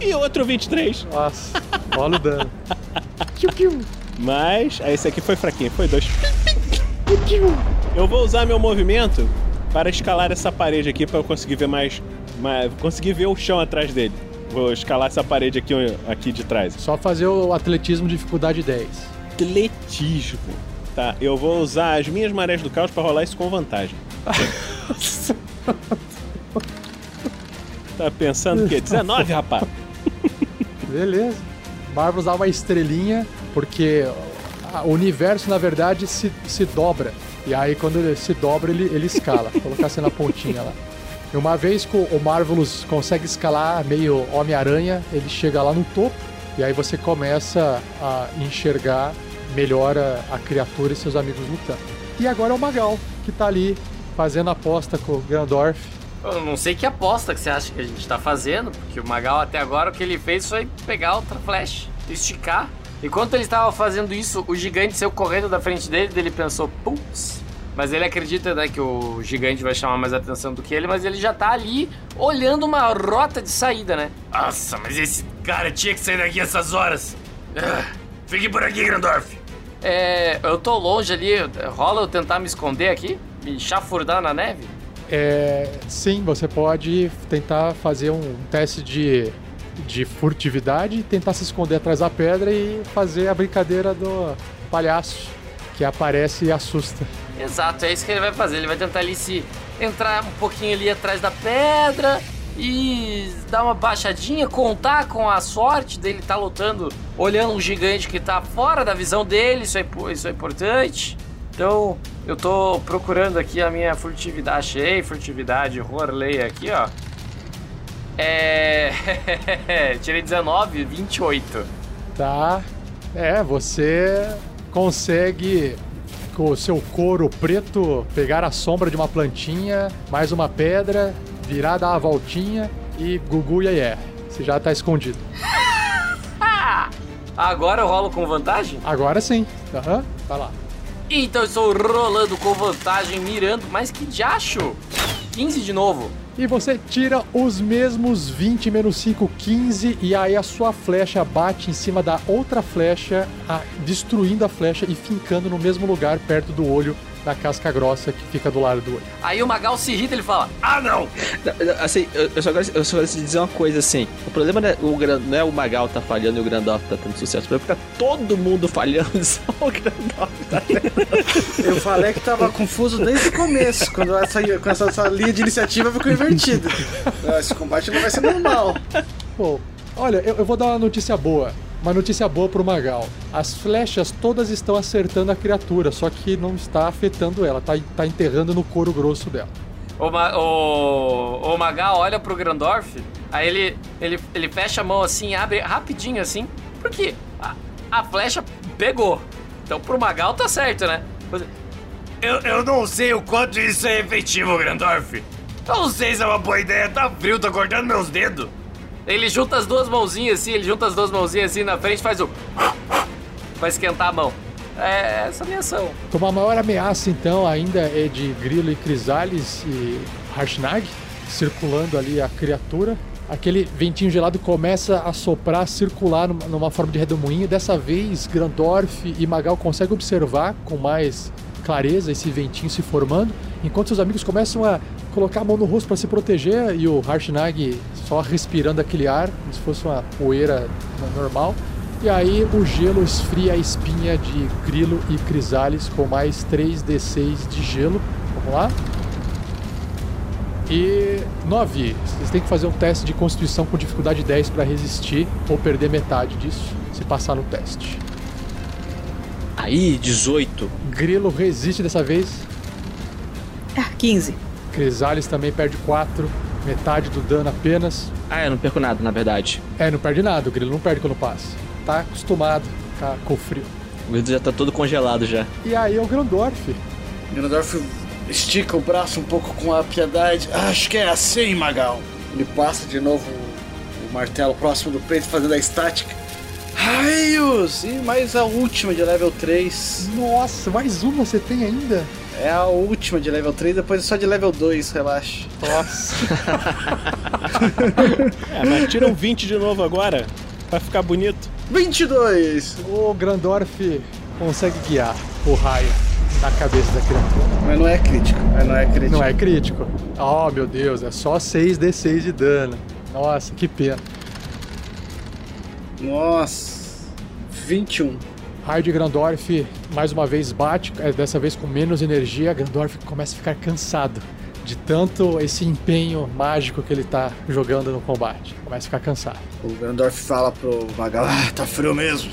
E outro vinte e três. Nossa, rola o dano. Mas, esse aqui foi fraquinho, foi dois. Eu vou usar meu movimento para escalar essa parede aqui para eu conseguir ver mais, mais, conseguir ver o chão atrás dele. Vou escalar essa parede aqui, aqui de trás. Só fazer o atletismo dificuldade dez. Atletismo. Tá, eu vou usar as minhas marés do caos para rolar isso com vantagem. Tá pensando o quê? dezenove, rapaz. Beleza. Marvelous dá uma estrelinha, porque o universo, na verdade, se, se dobra. E aí, quando ele se dobra, ele, ele escala. Vou colocar assim na pontinha lá. E uma vez que o Marvelous consegue escalar meio Homem-Aranha, ele chega lá no topo, e aí você começa a enxergar melhor a, a criatura e seus amigos lutando. E agora é o Magal, que tá ali fazendo aposta com o Grandorf. Eu não sei que aposta que você acha que a gente tá fazendo, porque o Magal até agora o que ele fez foi pegar outra flecha, esticar. Enquanto ele estava fazendo isso, o gigante saiu correndo da frente dele, ele pensou, putz. Mas ele acredita, né, que o gigante vai chamar mais atenção do que ele, mas ele já tá ali olhando uma rota de saída, né? Nossa, mas esse cara tinha que sair daqui essas horas. Ah, fique por aqui, Grandorf. É, eu tô longe ali, rola eu tentar me esconder aqui? Me chafurdar na neve? É, sim, você pode tentar fazer um teste de, de furtividade, tentar se esconder atrás da pedra e fazer a brincadeira do palhaço, que aparece e assusta. Exato, é isso que ele vai fazer, ele vai tentar ali se entrar um pouquinho ali atrás da pedra e dar uma baixadinha, contar com a sorte dele estar lutando, olhando um gigante que está fora da visão dele, isso é, isso é importante. Então, eu tô procurando aqui a minha furtividade. Achei, furtividade, rolei aqui, ó. É... Tirei dezenove, vinte e oito. Tá. É, você consegue, com o seu couro preto, pegar a sombra de uma plantinha, mais uma pedra, virar, dar uma voltinha e gugu e yeah, yeah. Você já tá escondido. Agora eu rolo com vantagem? Agora sim. Aham, uhum. Vai lá. Então eu estou rolando com vantagem, mirando, mas que diacho! quinze de novo. E você tira os mesmos vinte menos cinco, quinze, e aí a sua flecha bate em cima da outra flecha, a, destruindo a flecha e fincando no mesmo lugar, perto do olho da casca grossa que fica do lado do olho. Aí o Magal se irrita e ele fala, ah, não! Assim, eu só quero, eu só quero dizer uma coisa, assim, o problema não é o, Grand, não é o Magal tá falhando e o Grandorf tá tendo sucesso, o problema é que tá todo mundo falhando, só o Grandorf tá tendo. Eu falei que tava confuso desde o começo, quando essa, com essa, essa linha de iniciativa ficou invertida. Esse combate não vai ser normal. Pô, olha, eu, eu vou dar uma notícia boa. Uma notícia boa pro Magal. As flechas todas estão acertando a criatura, só que não está afetando ela, tá, tá enterrando no couro grosso dela. O, Ma, o, o Magal olha pro Grandorf, aí ele, ele, ele fecha a mão assim, abre rapidinho assim, porque a, a flecha pegou. Então pro Magal tá certo, né? Eu, eu não sei o quanto isso é efetivo, Grandorf. Não sei se é uma boa ideia, tá frio, tá cortando meus dedos. Ele junta as duas mãozinhas assim, ele junta as duas mãozinhas assim na frente e faz o... Vai esquentar a mão. É essa a minha ação. Então, a maior ameaça, então, ainda é de Grilo e Crisales e Harshnag, circulando ali a criatura. Aquele ventinho gelado começa a soprar, circular numa forma de redemoinho. Dessa vez, Grandorf e Magal conseguem observar com mais clareza esse ventinho se formando, enquanto seus amigos começam a colocar a mão no rosto para se proteger e o Harshnag só respirando aquele ar, como se fosse uma poeira normal. E aí o gelo esfria a espinha de Grilo e Crisales com mais três D seis de gelo. Vamos lá. E nove. Vocês têm que fazer um teste de constituição com dificuldade dez para resistir ou perder metade disso se passar no teste. Aí, dezoito. Grilo resiste dessa vez. Ah, quinze. Crisales também perde quatro, metade do dano apenas. Ah, eu não perco nada, na verdade. É, não perde nada, o Grilo não perde quando passa. Tá acostumado, tá com frio. O Grilo já tá todo congelado já. E aí é o Grandorf. O Grandorf estica o braço um pouco com a piedade. Ah, acho que é assim, Magal. Ele passa de novo o martelo próximo do peito, fazendo a estática. Raios! E mais a última de level três. Nossa, mais uma você tem ainda? É a última de level três, depois é só de level dois, relaxa. Nossa. É, mas tira um vinte de novo agora, vai ficar bonito. vinte e dois! O Grandorf consegue guiar o raio na cabeça da criatura. Mas não é crítico, mas não é crítico. Não é crítico. Oh, meu Deus, é só seis D seis de dano. Nossa, que pena. Nossa, vinte e um. Raio de Grandorf mais uma vez bate, dessa vez com menos energia. Grandorf começa a ficar cansado de tanto esse empenho mágico que ele tá jogando no combate. Começa a ficar cansado. O Grandorf fala pro Magal, ah, tá frio mesmo.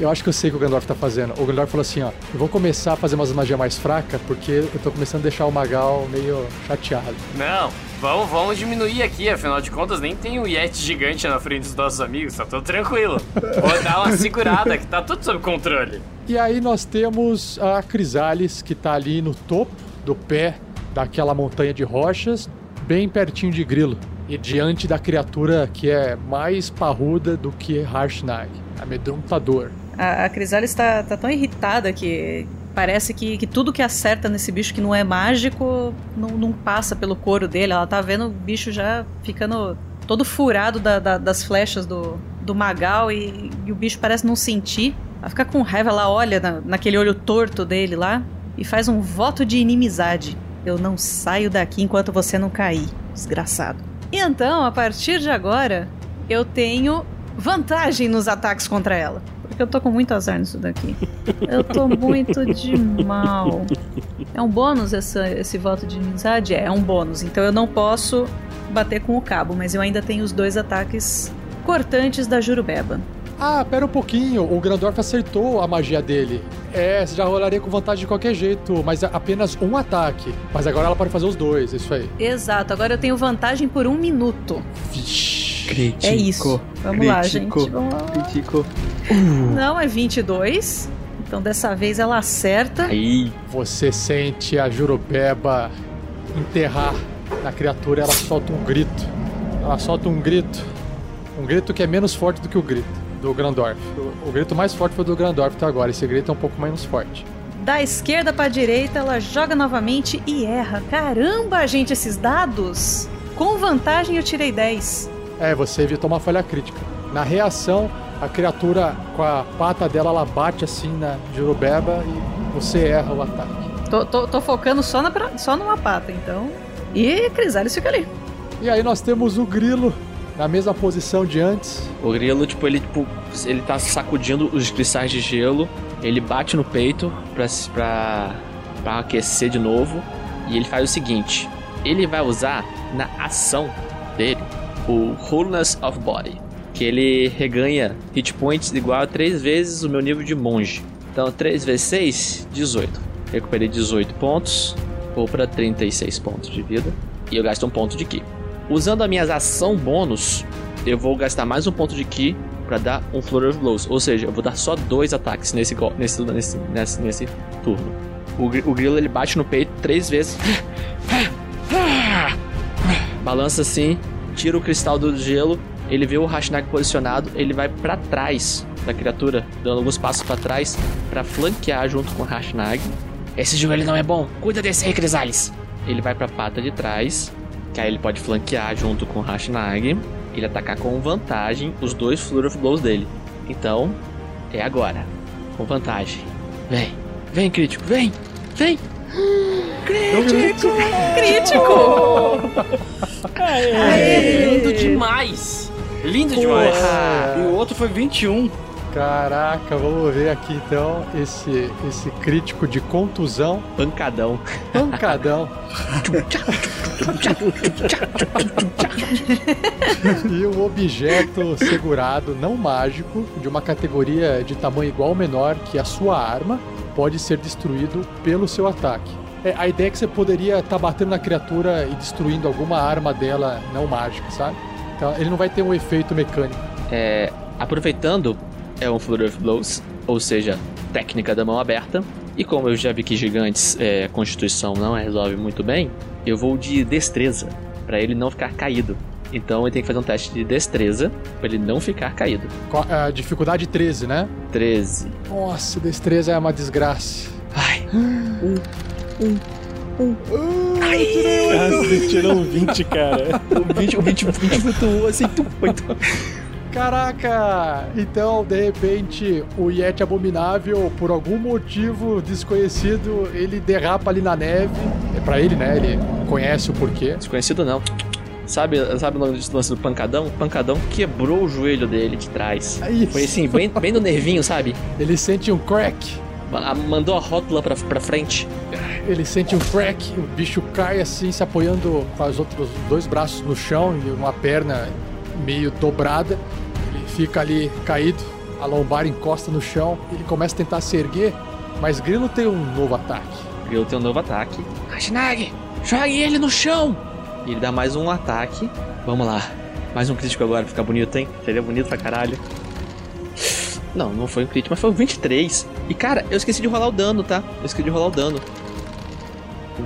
Eu acho que eu sei o que o Grandorf tá fazendo. O Grandorf falou assim, ó, eu vou começar a fazer umas magias mais fracas, porque eu tô começando a deixar o Magal meio chateado. Não, vamos, vamos diminuir aqui, afinal de contas nem tem um Yeti gigante na frente dos nossos amigos, tá tudo tranquilo. Vou dar uma segurada, que tá tudo sob controle. E aí nós temos a Crisales, que tá ali no topo do pé daquela montanha de rochas, bem pertinho de Grilo. E diante da criatura que é mais parruda do que Harshnag, amedrontador. A, a Crisales tá, tá tão irritada que parece que, que tudo que acerta nesse bicho que não é mágico não, não passa pelo couro dele. Ela tá vendo o bicho já ficando todo furado da, da, das flechas do, do Magal e, e o bicho parece não sentir. Ela fica com raiva, ela olha na, naquele olho torto dele lá e faz um voto de inimizade. Eu não saio daqui enquanto você não cair, desgraçado. E então, a partir de agora, eu tenho vantagem nos ataques contra ela. Porque eu tô com muito azar nisso daqui. Eu tô muito de mal. É um bônus essa, esse voto de amizade? É, é um bônus. Então eu não posso bater com o cabo, mas eu ainda tenho os dois ataques cortantes da Jurubeba. Ah, pera um pouquinho. O Grandorf acertou a magia dele. É, você já rolaria com vantagem de qualquer jeito, mas apenas um ataque. Mas agora ela pode fazer os dois, isso aí. Exato, agora eu tenho vantagem por um minuto. Vixe. Critico, é isso. Vamos critico, lá, gente. Vamos lá. Critico. Uh. Não, é vinte e dois. Então, dessa vez, ela acerta. Aí, você sente a Jurubeba enterrar na criatura. Ela solta um grito. Ela solta um grito. Um grito que é menos forte do que o grito do Grandorf. O, o grito mais forte foi o do Grandorf até agora. Esse grito é um pouco menos forte. Da esquerda pra direita, ela joga novamente e erra. Caramba, gente, esses dados! Com vantagem, eu tirei dez. É, você evitou uma falha crítica. Na reação, a criatura com a pata dela, ela bate assim na Jurubeba e você erra o ataque. Tô, tô, tô focando só, na, só numa pata, então. E Crisales fica ali. E aí nós temos o grilo na mesma posição de antes. O grilo, tipo, ele, tipo, ele tá sacudindo os cristais de gelo. Ele bate no peito pra, pra, pra aquecer de novo. E ele faz o seguinte. Ele vai usar na ação dele o Wholeness of Body, que ele reganha hit points igual a três vezes o meu nível de monge. Então três vezes seis, dezoito. Recuperei dezoito pontos, vou para trinta e seis pontos de vida e eu gasto um ponto de ki. Usando a minha ação bônus, eu vou gastar mais um ponto de ki para dar um Flurry of Blows, ou seja, eu vou dar só dois ataques nesse, nesse, nesse, nesse, nesse turno. O, o grilo ele bate no peito três vezes, balança assim, tira o cristal do gelo, ele vê o Harshnag posicionado, ele vai para trás da criatura, dando alguns passos para trás para flanquear junto com o Harshnag. Esse joelho não é bom, cuida desse aí, Crisales. Ele vai pra pata de trás, que aí ele pode flanquear junto com o Harshnag. Ele atacar com vantagem os dois Flurry of Blows dele. Então, é agora. Com vantagem. Vem, vem crítico, vem, vem. Crítico, crítico. Aê. Aê. Lindo demais. Lindo Porra. demais. E o outro foi vinte e um. Caraca, vamos ver aqui então esse, esse crítico de contusão. Pancadão. Pancadão. E um objeto segurado, não mágico, de uma categoria de tamanho igual ou menor que a sua arma, pode ser destruído pelo seu ataque. É, a ideia é que você poderia estar tá batendo na criatura e destruindo alguma arma dela não mágica, sabe? Então ele não vai ter um efeito mecânico. É, aproveitando... É um Flurry of Blows, ou seja, técnica da mão aberta. E como eu já vi que gigantes, é, constituição não resolve muito bem, eu vou de destreza, pra ele não ficar caído. Então ele tem que fazer um teste de destreza, pra ele não ficar caído. A dificuldade treze, né? treze. Nossa, destreza é uma desgraça. Ai. Um, um. Um. Uh, Ai, você tirou um vinte, cara. O vinte, o vinte, o vinte flutuou assim, tu foi. Caraca! Então, de repente, o Yeti Abominável, por algum motivo desconhecido, ele derrapa ali na neve. É pra ele, né? Ele conhece o porquê. Desconhecido não. Sabe, sabe o nome do lance do pancadão? O pancadão quebrou o joelho dele de trás. É isso. Foi assim, bem, bem no nervinho, sabe? Ele sente um crack. Mandou a rótula pra, pra frente. Ele sente um crack, o bicho cai assim, se apoiando com os outros dois braços no chão e uma perna meio dobrada, ele fica ali caído, a lombar encosta no chão, ele começa a tentar se erguer, mas Grilo tem um novo ataque. Grilo tem um novo ataque. Harshnag, jogue ele no chão! E ele dá mais um ataque. Vamos lá, mais um crítico agora, fica bonito, hein? Seria bonito pra caralho. Não, não foi um crítico, mas foi um vinte e três. E cara, eu esqueci de rolar o dano, tá? Eu esqueci de rolar o dano.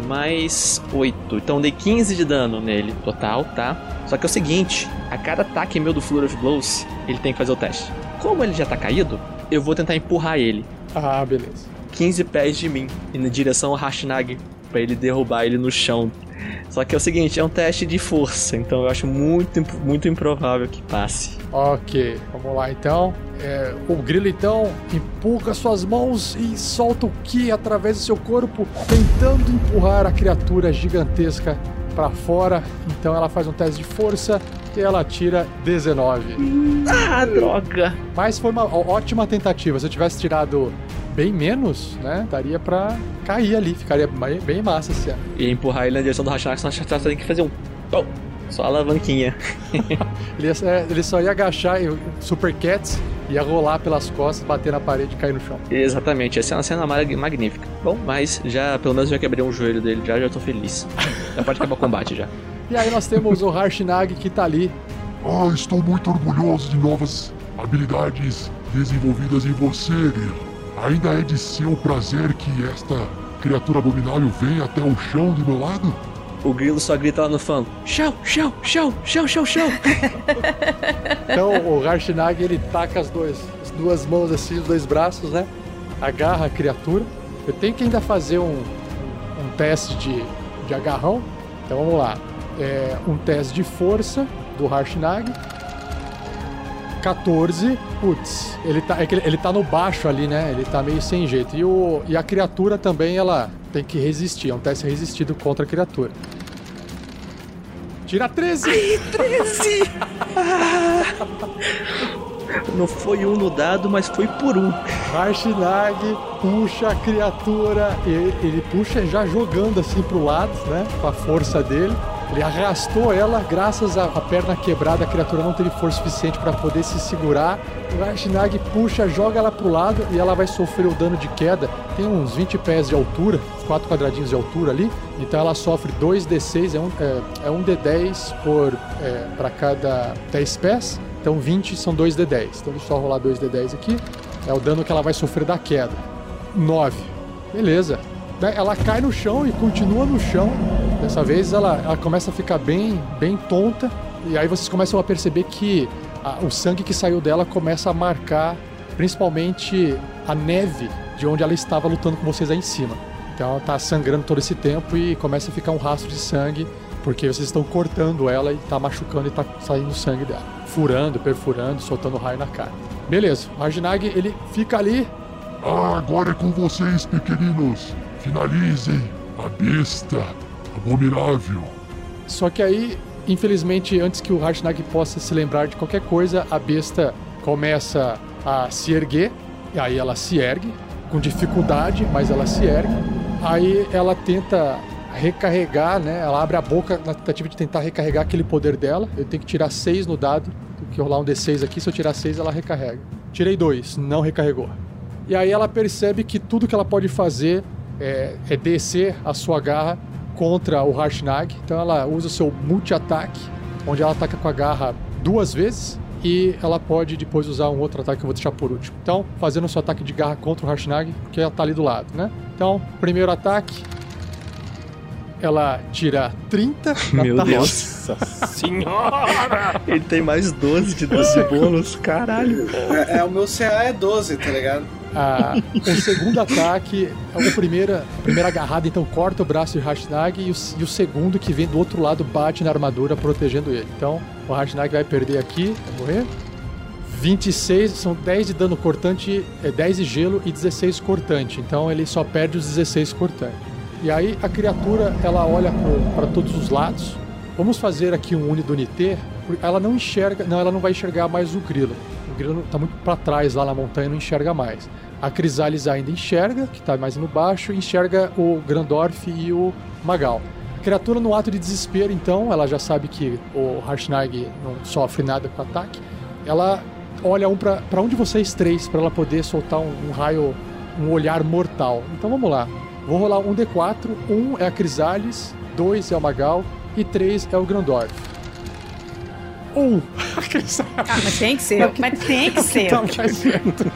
Mais oito. Então dei quinze de dano nele total, tá? Só que é o seguinte, a cada ataque meu do Flurry of Blows, ele tem que fazer o teste. Como ele já tá caído, eu vou tentar empurrar ele. Ah, beleza. quinze pés de mim, indo em direção ao Harshnag, pra ele derrubar ele no chão. Só que é o seguinte, é um teste de força, então eu acho muito, muito improvável que passe. Ok, vamos lá então. É, o grilo então empurra suas mãos e solta o ki através do seu corpo, tentando empurrar a criatura gigantesca pra fora. Então ela faz um teste de força e ela tira dezenove. Ah, droga! Mas foi uma ótima tentativa. Se eu tivesse tirado bem menos, né, daria pra cair ali, ficaria bem massa assim. E empurrar ele na direção do Harshnag, senão o Harshnag tem que fazer um pau, só a alavanquinha. ele, ia, ele só ia agachar e Super Cats ia rolar pelas costas, bater na parede e cair no chão. Exatamente, essa é uma cena magnífica. Bom, mas já, pelo menos já quebrei um joelho dele, já, já tô feliz. Já pode acabar o combate já. E aí nós temos o Harshnag que tá ali. Ah, estou muito orgulhoso de novas habilidades desenvolvidas em você, Grilo. Ainda é de seu prazer que esta criatura abominável venha até o chão do meu lado? O grilo só grita lá no fundo. Chão, chão, chão, chão, chão, chão. Então o Harshnag, ele taca as duas, as duas mãos assim, os dois braços, né? Agarra a criatura. Eu tenho que ainda fazer um, um teste de, de agarrão. Então vamos lá. É um teste de força do Harshnag. quatorze, putz, ele tá, ele tá no baixo ali, né? Ele tá meio sem jeito. E, o, e a criatura também, ela Tem que resistir, é um teste resistido contra a criatura. Tira treze! Ai, treze! Não foi um no dado, mas foi por um. Harshnag puxa a criatura, ele, ele puxa já jogando assim pro lado, né? Com a força dele. Ele arrastou ela, graças à perna quebrada, a criatura não teve força suficiente para poder se segurar. O Harshnag puxa, joga ela pro lado e ela vai sofrer o dano de queda. Tem uns vinte pés de altura, quatro quadradinhos de altura ali. Então ela sofre dois D seis, é um, é, é um D dez para é, cada dez pés. Então vinte são dois D dez. Então deixa eu só rolar dois D dez aqui. É o dano que ela vai sofrer da queda. nove. Beleza. Ela cai no chão e continua no chão. Dessa vez ela, ela começa a ficar bem, bem tonta. E aí vocês começam a perceber que a, o sangue que saiu dela começa a marcar principalmente a neve de onde ela estava lutando com vocês aí em cima. Então ela está sangrando todo esse tempo e começa a ficar um rastro de sangue, porque vocês estão cortando ela e tá machucando e tá saindo sangue dela. Furando, perfurando, soltando raio na cara. Beleza, o Harshnag, ele fica ali. Ah, agora é com vocês, pequeninos. Finalizem a besta abominável. Só que aí, infelizmente, antes que o Harshnag possa se lembrar de qualquer coisa, a besta começa a se erguer. E aí ela se ergue, com dificuldade, mas ela se ergue. Aí ela tenta recarregar, né? Ela abre a boca na tentativa de tentar recarregar aquele poder dela. Eu tenho que tirar seis no dado. Tenho que rolar um D seis aqui. Se eu tirar seis, ela recarrega. Tirei dois, não recarregou. E aí ela percebe que tudo que ela pode fazer é, é descer a sua garra contra o Harshnag. Então ela usa o seu multi-ataque, onde ela ataca com a garra duas vezes. E ela pode depois usar um outro ataque que eu vou deixar por último. Então, fazendo o seu ataque de garra contra o Harshnag, porque ela tá ali do lado, né? Então, primeiro ataque... Ela tira trinta. Meu Deus. Nossa senhora! Ele tem mais doze de doze bônus, caralho. É, é, o meu C A é doze, tá ligado? Ah, o segundo ataque, a primeira, a primeira agarrada, então corta o braço de Harshnag e o, e o segundo que vem do outro lado bate na armadura, protegendo ele. Então o Harshnag vai perder aqui, vai morrer. vinte e seis, são dez de dano cortante, é dez de gelo e dezesseis cortante. Então ele só perde os dezesseis cortantes. E aí a criatura, ela olha para todos os lados. Vamos fazer aqui um Uni do Niter. Ela não enxerga, não, ela não vai enxergar mais o grilo. O grilo tá muito para trás lá na montanha, não enxerga mais. A Crisales ainda enxerga, que tá mais no baixo, enxerga o Grandorf e o Magal. A criatura, no ato de desespero, então, ela já sabe que o Harshnag não sofre nada com o ataque. Ela olha um para um de vocês três, para ela poder soltar um, um raio, um olhar mortal. Então vamos lá. Vou rolar um D quatro, um é a Crisales, dois é o Magal e três é o Grandorf. um! A Crisales! Ah, mas tem que ser, é que, mas tem que, é que ser! Tá mais perto.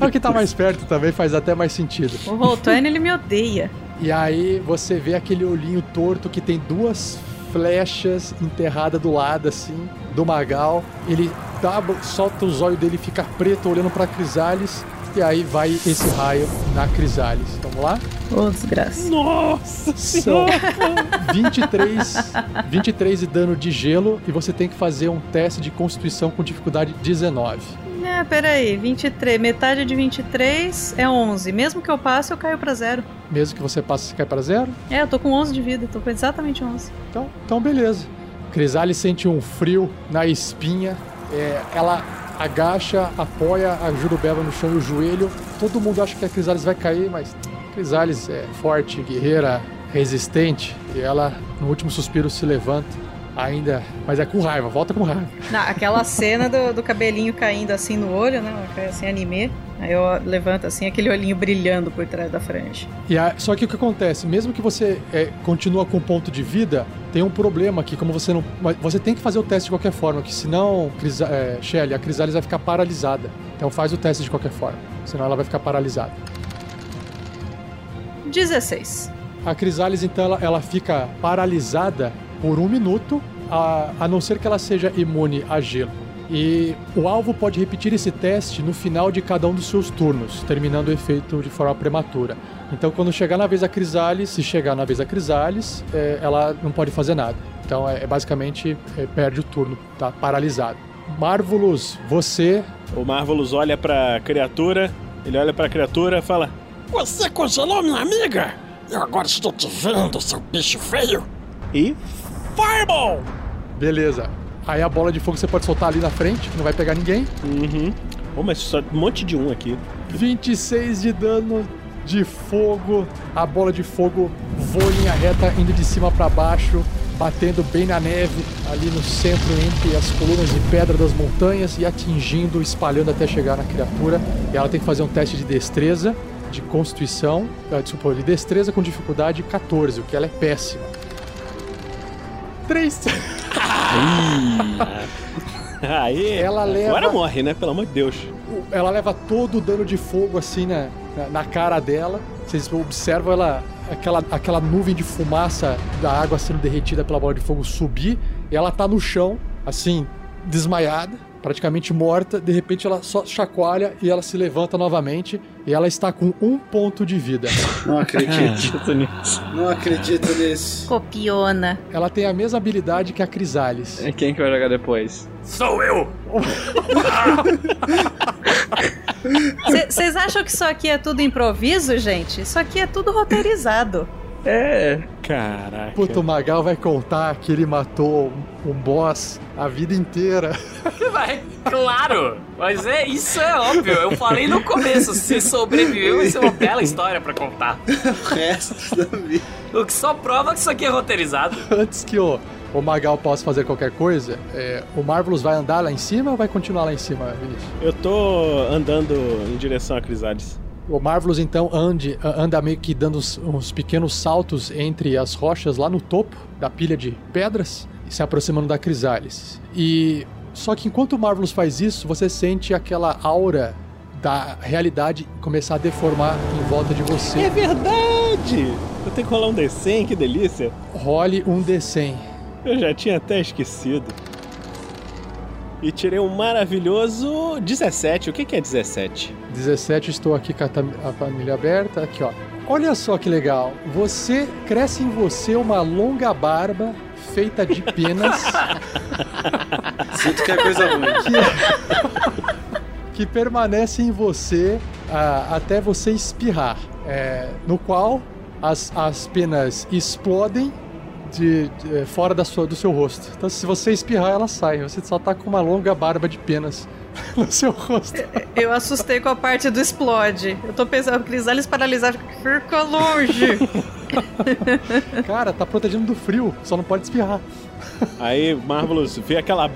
É o que tá mais perto também, faz até mais sentido. O Voltane, ele me odeia. E aí você vê aquele olhinho torto que tem duas flechas enterradas do lado, assim, do Magal. Ele dá, solta os olhos dele, fica preto, olhando pra Crisales. E aí vai esse raio na Crisales. Vamos lá? Ô, desgraça. Nossa senhora! São vinte e três, vinte e três de dano de gelo e você tem que fazer um teste de constituição com dificuldade dezenove. É, peraí. vinte e três, metade de vinte e três é onze. Mesmo que eu passe, eu caio pra zero. Mesmo que você passe, você cai pra zero? É, eu tô com onze de vida. Tô com exatamente onze. Então, então beleza. Crisales sente um frio na espinha. É, ela... agacha, apoia a Jurubeba no chão e o joelho. Todo mundo acha que a Crisales vai cair, mas a Crisales é forte, guerreira, resistente. E ela, no último suspiro, se levanta ainda. Mas é com raiva, volta com raiva. Não, aquela cena do, do cabelinho caindo assim no olho, né? Assim, anime. Aí eu levanto assim, aquele olhinho brilhando por trás da franja. E a, só que o que acontece, mesmo que você é, continua com o ponto de vida, tem um problema aqui, como você não... Você tem que fazer o teste de qualquer forma, que senão, Cris, é, Shelly, a Crisales vai ficar paralisada. Então faz o teste de qualquer forma, senão ela vai ficar paralisada. dezesseis. A Crisales, então, ela, ela fica paralisada por um minuto, a, a não ser que ela seja imune a gelo. E o alvo pode repetir esse teste no final de cada um dos seus turnos, terminando o efeito de forma prematura. Então, quando chegar na vez da Crisales, se chegar na vez da Crisales, é, ela não pode fazer nada. Então, é, basicamente, é, perde o turno, tá paralisado. Marvelous, você... O Marvelous olha pra criatura, ele olha pra criatura e fala... Você congelou minha amiga? Eu agora estou te vendo, seu bicho feio. E... Fireball! Beleza. Aí a bola de fogo você pode soltar ali na frente, não vai pegar ninguém. Uhum. Oh, mas só um monte de um aqui. vinte e seis de dano de fogo. A bola de fogo voa em linha reta, indo de cima para baixo, batendo bem na neve, ali no centro, entre as colunas de pedra das montanhas, e atingindo, espalhando até chegar na criatura. E ela tem que fazer um teste de destreza, de constituição, desculpa, de destreza com dificuldade catorze, o que ela é péssima. três Aí, ela leva... Agora morre, né? Pelo amor de Deus. Ela leva todo o dano de fogo, assim, na, na, na cara dela. Vocês observam ela... Aquela, aquela nuvem de fumaça da água sendo derretida pela bola de fogo subir, e ela tá no chão, assim, desmaiada, praticamente morta. De repente ela só chacoalha e ela se levanta novamente, e ela está com um ponto de vida. Não acredito nisso. Não acredito nisso. Copiona. Ela tem a mesma habilidade que a Crisales. E quem que vai jogar depois? Sou eu! Vocês acham que isso aqui é tudo improviso, gente? Isso aqui é tudo roteirizado. É, caraca. Puta, o Magal vai contar que ele matou um boss a vida inteira. Vai, claro, mas é, isso é óbvio. Eu falei no começo, se sobreviveu, vai ser uma bela história pra contar. O resto da vida. O que só prova que isso aqui é roteirizado. Antes que o, o Magal possa fazer qualquer coisa, é, o Marvelous vai andar lá em cima ou vai continuar lá em cima, Vinícius? Eu tô andando em direção a Crisales. O Marvelous, então, ande, anda meio que dando uns, uns pequenos saltos entre as rochas lá no topo da pilha de pedras, se aproximando da Crisales. E só que enquanto o Marvelous faz isso, você sente aquela aura da realidade começar a deformar em volta de você. É verdade! Eu tenho que rolar um D cem, que delícia! Role um D cem. Eu já tinha até esquecido. E tirei um maravilhoso dezessete. O que que é dezessete? dezessete, estou aqui com a família aberta. Aqui, ó. Olha só que legal. Você cresce em você uma longa barba feita de penas. Sinto que é coisa ruim. Que, que permanece em você uh, até você espirrar. É, no qual as, as penas explodem. De, de, fora da sua, do seu rosto. Então, se você espirrar, ela sai. Você só tá com uma longa barba de penas no seu rosto. Eu assustei com a parte do explode. Eu tô pensando, Crisales paralisado, fica longe. Cara, tá protegendo do frio, só não pode espirrar. Aí, Marvelous, vê aquela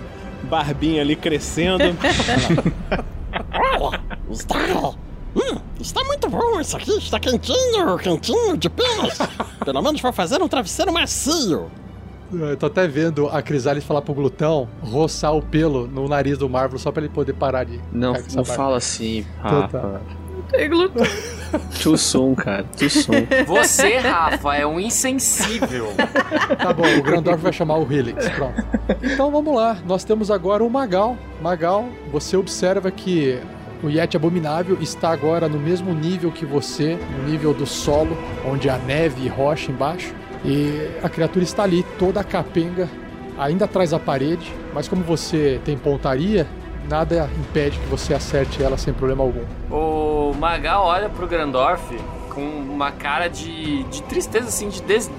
barbinha ali crescendo. Está, hum, está muito bom isso aqui, está quentinho, quentinho de penas. Pelo menos vou fazer um travesseiro macio. Eu tô até vendo a Crisales falar pro Glutão roçar o pelo no nariz do Marvelous só pra ele poder parar de... Não, não fala assim, Rafa. Não tem Glutão. Too soon, cara, too soon. Você, Rafa, é um insensível. Tá bom, o Grandorf vai chamar o Helix, pronto. Então vamos lá, nós temos agora o Magal. Magal, você observa que o Yeti Abominável está agora no mesmo nível que você, no nível do solo, onde há neve e rocha embaixo. E a criatura está ali, toda a capenga, ainda atrás da parede, mas como você tem pontaria, nada impede que você acerte ela sem problema algum. O Magal olha pro Grandorf com uma cara de, de tristeza, assim, de des...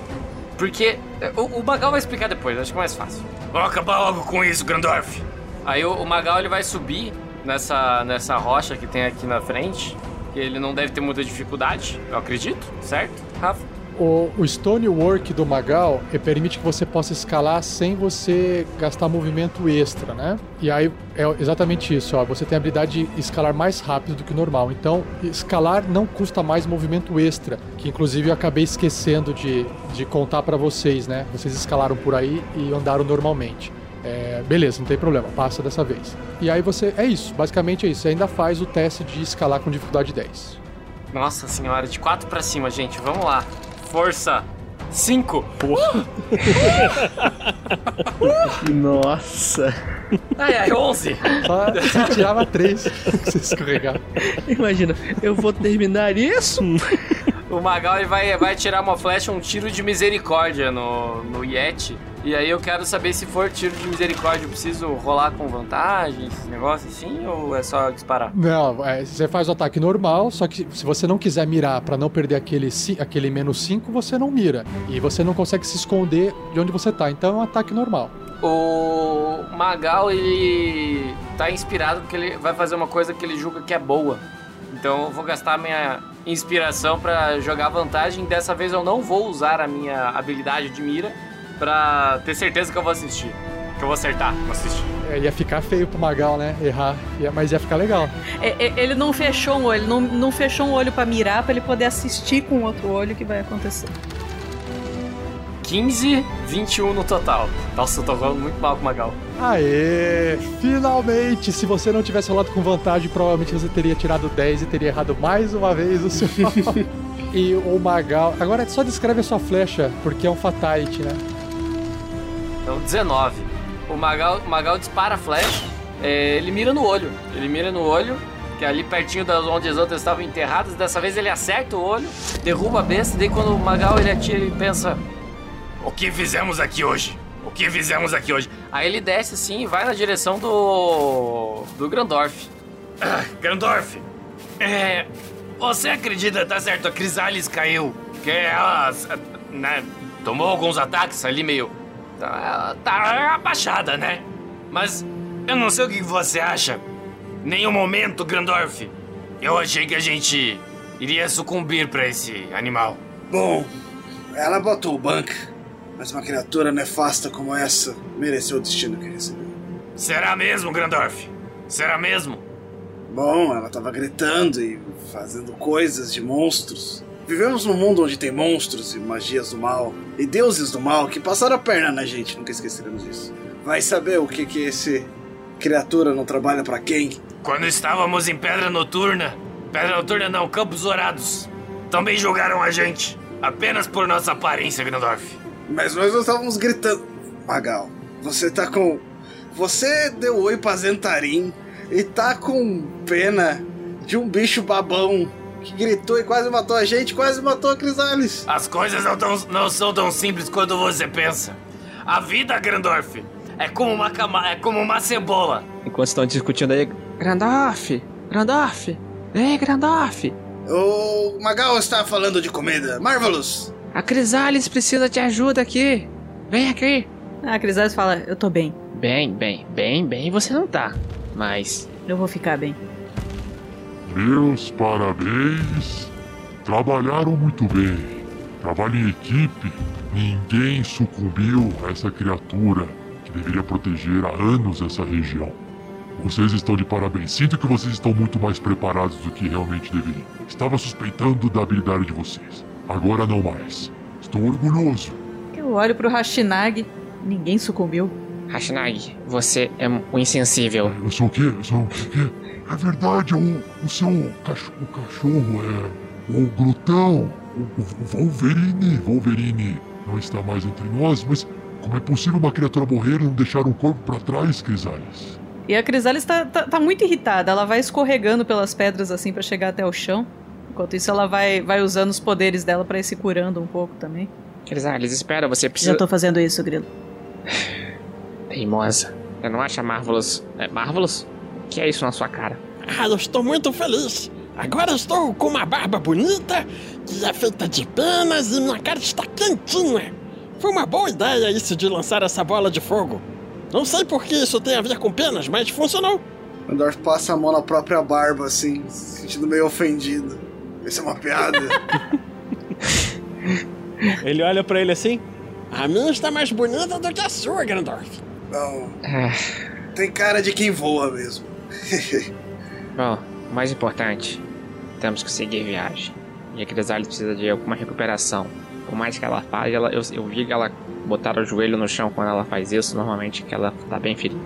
Porque... O, o Magal vai explicar depois, acho que é mais fácil. Vou acabar logo com isso, Grandorf! Aí o, o Magal ele vai subir... Nessa, nessa rocha que tem aqui na frente, que ele não deve ter muita dificuldade, eu acredito, certo, Rafa? O, o Stonework do Magal permite que você possa escalar sem você gastar movimento extra, né? E aí é exatamente isso, ó, você tem a habilidade de escalar mais rápido do que o normal. Então, escalar não custa mais movimento extra, que inclusive eu acabei esquecendo de, de contar pra vocês, né? Vocês escalaram por aí e andaram normalmente. É, beleza, não tem problema, passa dessa vez. E aí você, é isso, basicamente é isso. Você ainda faz o teste de escalar com dificuldade dez. Nossa senhora, de quatro pra cima, gente, vamos lá. Força, cinco. Porra. Uh! Uh! Uh! Nossa. Ai, ai, onze. Só, só tirava três. Você escorregava. Imagina, eu vou terminar isso? o Magal ele vai, vai tirar uma flecha, um tiro de misericórdia no, no Yeti. E aí eu quero saber se for tiro de misericórdia, eu preciso rolar com vantagem, esses negócios assim, ou é só disparar? Não, é, você faz o ataque normal, só que se você não quiser mirar pra não perder aquele, aquele menos cinco, você não mira. E você não consegue se esconder de onde você tá, então é um ataque normal. O Magal, ele tá inspirado porque ele vai fazer uma coisa que ele julga que é boa. Então eu vou gastar a minha inspiração pra jogar vantagem. Dessa vez eu não vou usar a minha habilidade de mira, pra ter certeza que eu vou assistir. Que eu vou acertar, vou assistir. É, ia ficar feio pro Magal, né? Errar, ia, mas ia ficar legal. É, ele não fechou um olho, não, não fechou um olho pra mirar, pra ele poder assistir com o outro olho que vai acontecer. quinze, vinte e um no total. Nossa, eu tô falando muito mal com o Magal. Aê! Finalmente! Se você não tivesse rolado com vantagem, provavelmente você teria tirado dez e teria errado mais uma vez o seu... E o Magal... Agora só descreve a sua flecha, porque é um fatality, né? Então, dezenove. O Magal, o Magal dispara a flecha, é, ele mira no olho. Ele mira no olho, que é ali pertinho de onde as outras estavam enterradas. Dessa vez ele acerta o olho, derruba a besta. Daí quando o Magal ele atira, ele pensa... O que fizemos aqui hoje? O que fizemos aqui hoje? Aí ele desce assim e vai na direção do... do Grandorf. Ah, Grandorf! É... Você acredita, tá certo, a Crisales caiu. Porque ela... Né, tomou alguns ataques ali meio... Tá, tá abaixada, né? Mas eu não sei o que você acha. Nenhum momento, Grandorf. Eu achei que a gente iria sucumbir pra esse animal. Bom, ela botou o banco, mas uma criatura nefasta como essa mereceu o destino que recebeu. Será mesmo, Grandorf? Será mesmo? Bom, ela tava gritando e fazendo coisas de monstros. Vivemos num mundo onde tem monstros e magias do mal, e deuses do mal que passaram a perna na gente, nunca esqueceremos disso. Vai saber o que que esse criatura não trabalha pra quem? Quando estávamos em Pedra Noturna, Pedra Noturna não, Campos Dourados, também julgaram a gente, apenas por nossa aparência, Grandorf. Mas nós não estávamos gritando... Magal, você tá com... Você deu oi pra Zentarim e tá com pena de um bicho babão que gritou e quase matou a gente, quase matou a Crisales. As coisas não, tão, não são tão simples quanto você pensa. A vida, Grandorf, é como uma, cama, é como uma cebola. Enquanto estão discutindo aí... Grandorf, Grandorf, ei, Grandorf. O Magal está falando de comida. Marvelous. A Crisales precisa de ajuda aqui. Vem aqui. A Crisales fala, eu tô bem. Bem, bem, bem, bem, você não tá. Mas... eu vou ficar bem. Meus parabéns, trabalharam muito bem, trabalho em equipe, ninguém sucumbiu a essa criatura que deveria proteger há anos essa região. Vocês estão de parabéns, sinto que vocês estão muito mais preparados do que realmente deveriam. Estava suspeitando da habilidade de vocês, agora não mais, estou orgulhoso. Eu olho pro Harshnag, ninguém sucumbiu. Harshnag, você é um insensível. Eu sou o quê? Eu sou o quê? É verdade, o, o seu cachorro, o cachorro é o Glutão, o, o Wolverine. Wolverine não está mais entre nós, mas como é possível uma criatura morrer e não deixar um corpo para trás, Crisales? E a Crisales tá, tá, tá muito irritada, ela vai escorregando pelas pedras assim para chegar até o chão. Enquanto isso ela vai, vai usando os poderes dela para ir se curando um pouco também. Crisales, espera, você precisa... Eu tô fazendo isso, Grilo. Teimosa. Você não acha Marvelous... É Marvelous? Que é isso na sua cara? Ah, eu estou muito feliz. Agora estou com uma barba bonita, que é feita de penas e minha cara está quentinha. Foi uma boa ideia isso de lançar essa bola de fogo. Não sei por que isso tem a ver com penas, mas funcionou. Andor passa a mão na própria barba, assim, se sentindo meio ofendido. Isso é uma piada. Ele olha pra ele assim. A minha está mais bonita do que a sua, Grandorf. Não. Tem cara de quem voa mesmo. Bom, o mais importante, temos que seguir viagem. E a Crisales precisa de alguma recuperação. Por mais que ela fale, ela, eu, eu vi que ela botar o joelho no chão quando ela faz isso. Normalmente que ela tá bem ferida.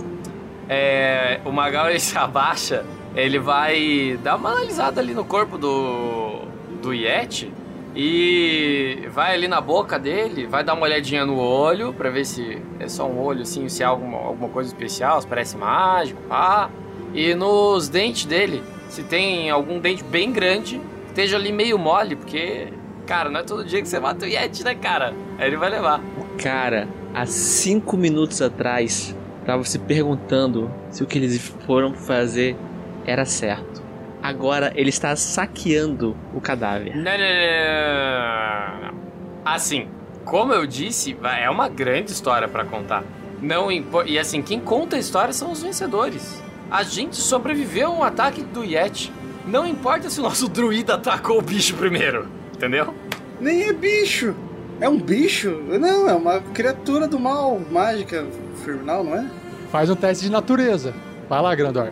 É, o Magal ele se abaixa, ele vai dar uma analisada ali no corpo do, do Yeti. E vai ali na boca dele, vai dar uma olhadinha no olho pra ver se é só um olho assim, se é alguma, alguma coisa especial, se parece mágico, pá. E nos dentes dele, se tem algum dente bem grande, esteja ali meio mole, porque Cara, não é todo dia que você mata o Yeti, né, cara? Aí ele vai levar. O cara, há cinco minutos atrás, tava se perguntando se o que eles foram fazer era certo. Agora ele está saqueando o cadáver. Não, não, não, não, não. Assim, como eu disse, é uma grande história pra contar. Não impor... E assim, quem conta a história são os vencedores. A gente sobreviveu a um ataque do Yeti. Não importa se o nosso druida atacou o bicho primeiro, entendeu? Nem é bicho. É um bicho? Não, é uma criatura do mal, mágica, infernal, não é? Faz um teste de natureza. Vai lá, Grandorf.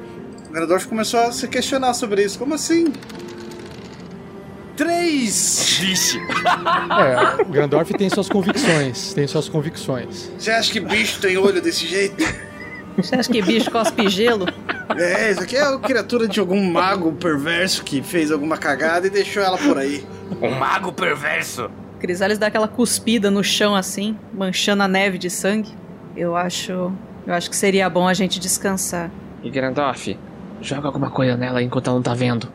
O Grandorf começou a se questionar sobre isso. Como assim? Três! Vixe! É, o Grandorf tem suas convicções. Tem suas convicções. Você acha que bicho tem olho desse jeito? Você acha que bicho cospe gelo? É, isso aqui é a criatura de algum mago perverso que fez alguma cagada e deixou ela por aí. Um mago perverso? Crisales dá aquela cuspida no chão assim, manchando a neve de sangue. Eu acho... Eu acho que seria bom a gente descansar. E Grandorf, joga alguma coisa nela enquanto ela não tá vendo.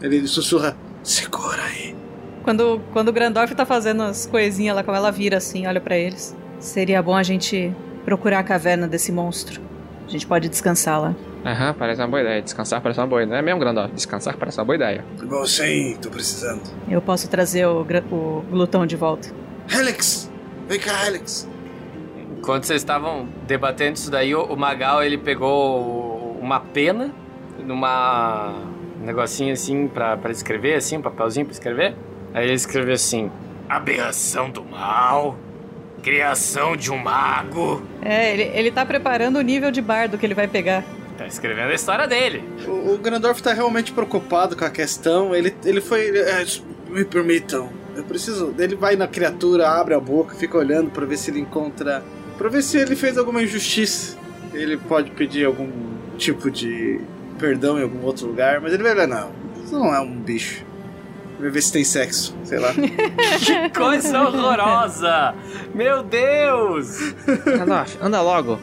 Ele sussurra, segura aí. Quando, quando o Grandorf tá fazendo as coisinhas lá, como ela vira assim, olha pra eles. Seria bom a gente procurar a caverna desse monstro. A gente pode descansar lá. Aham, uhum, parece uma boa ideia. Descansar parece uma boa ideia. Não é mesmo, Grandorf? Descansar parece uma boa ideia. Bom, sim, tô precisando. Eu posso trazer o, o glutão de volta. Helix! Vem cá, Helix! Enquanto vocês estavam debatendo isso daí, o Magal, ele pegou uma pena numa... um negocinho assim pra, pra escrever, assim, um papelzinho pra escrever. Aí ele escreveu assim, aberração do mal... Criação de um mago. É, ele, ele tá preparando o nível de bardo que ele vai pegar. Tá escrevendo a história dele. O, o Grandorf tá realmente preocupado com a questão. Ele, ele foi... Ele, é, me permitam. Eu preciso... Ele vai na criatura, abre a boca, fica olhando pra ver se ele encontra... Pra ver se ele fez alguma injustiça. Ele pode pedir algum tipo de perdão em algum outro lugar. Mas ele vai olhar, não. Isso não é um bicho. Vai ver se tem sexo, sei lá. Que coisa horrorosa! Meu Deus! Grandorf, anda logo.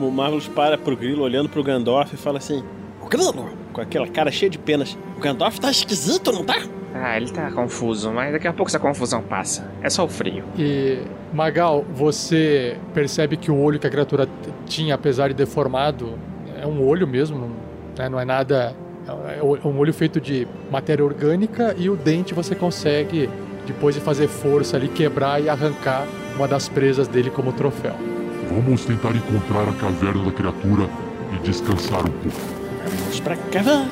O, o Marvelous para pro grilo, olhando pro Grandorf e fala assim... O grilo, com aquela cara cheia de penas. O Grandorf tá esquisito, não tá? Ah, ele tá confuso, mas daqui a pouco essa confusão passa. É só o frio. E, Magal, você percebe que o olho que a criatura tinha, apesar de deformado, é um olho mesmo, né? Não é nada... É um olho feito de matéria orgânica e o dente você consegue, depois de fazer força ali, quebrar e arrancar uma das presas dele como troféu. Vamos tentar encontrar a caverna da criatura e descansar um pouco. Vamos pra caverna,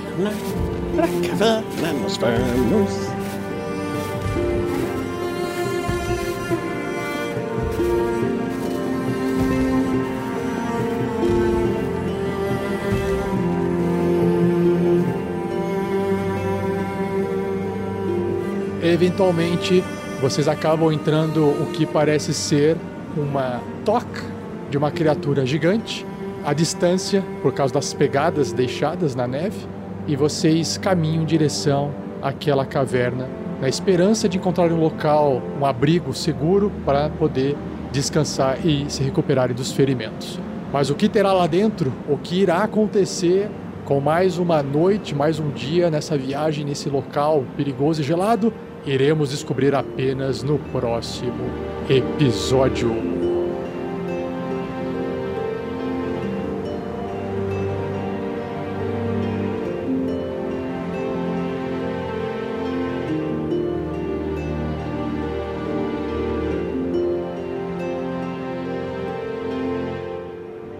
pra caverna, nós vamos. Eventualmente, vocês acabam entrando o que parece ser uma toca de uma criatura gigante, à distância, por causa das pegadas deixadas na neve, e vocês caminham em direção àquela caverna, na esperança de encontrar um local, um abrigo seguro para poder descansar e se recuperarem dos ferimentos. Mas o que terá lá dentro, o que irá acontecer com mais uma noite, mais um dia nessa viagem, nesse local perigoso e gelado, iremos descobrir apenas no próximo episódio.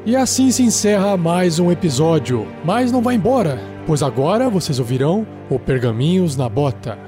E assim se encerra mais um episódio, mas não vai embora, pois agora vocês ouvirão o Pergaminhos na Bota.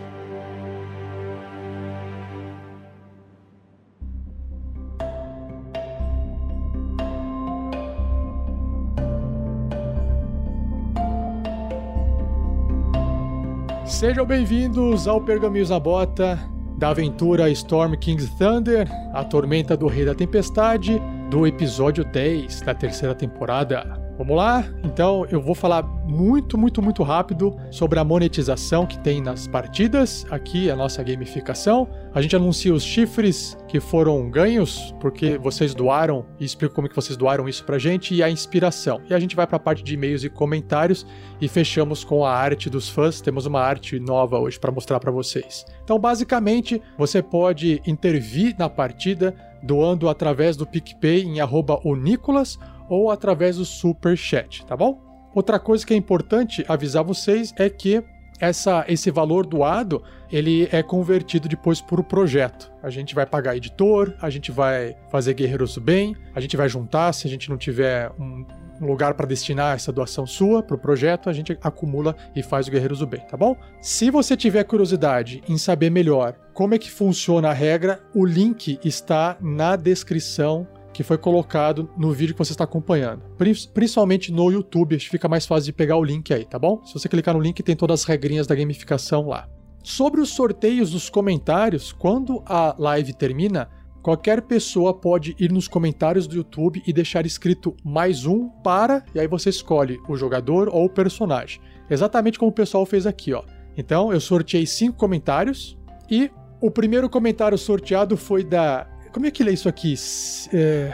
Sejam bem-vindos ao Pergaminhos na Bota, da aventura Storm King's Thunder, a tormenta do Rei da Tempestade, do episódio dez da terceira temporada. Vamos lá? Então eu vou falar muito, muito, muito rápido sobre a monetização que tem nas partidas, aqui a nossa gamificação. A gente anuncia os chifres que foram ganhos, porque vocês doaram, e explico como que vocês doaram isso pra gente, e a inspiração. E a gente vai pra parte de e-mails e comentários, e fechamos com a arte dos fãs. Temos uma arte nova hoje pra mostrar pra vocês. Então basicamente, você pode intervir na partida, doando através do PicPay em arroba onicolas, ou através do Super Chat, tá bom? Outra coisa que é importante avisar vocês é que essa, esse valor doado, ele é convertido depois por projeto. A gente vai pagar editor, a gente vai fazer Guerreiros do Bem, a gente vai juntar, se a gente não tiver um lugar para destinar essa doação sua para o projeto, a gente acumula e faz o Guerreiros do Bem, tá bom? Se você tiver curiosidade em saber melhor como é que funciona a regra, o link está na descrição que foi colocado no vídeo que você está acompanhando. Principalmente no YouTube, fica mais fácil de pegar o link aí, tá bom? Se você clicar no link, tem todas as regrinhas da gamificação lá. Sobre os sorteios dos comentários, quando a live termina, qualquer pessoa pode ir nos comentários do YouTube e deixar escrito mais um para, e aí você escolhe o jogador ou o personagem. Exatamente como o pessoal fez aqui, ó. Então, eu sorteei cinco comentários, e o primeiro comentário sorteado foi da... Como é que lê isso aqui? É...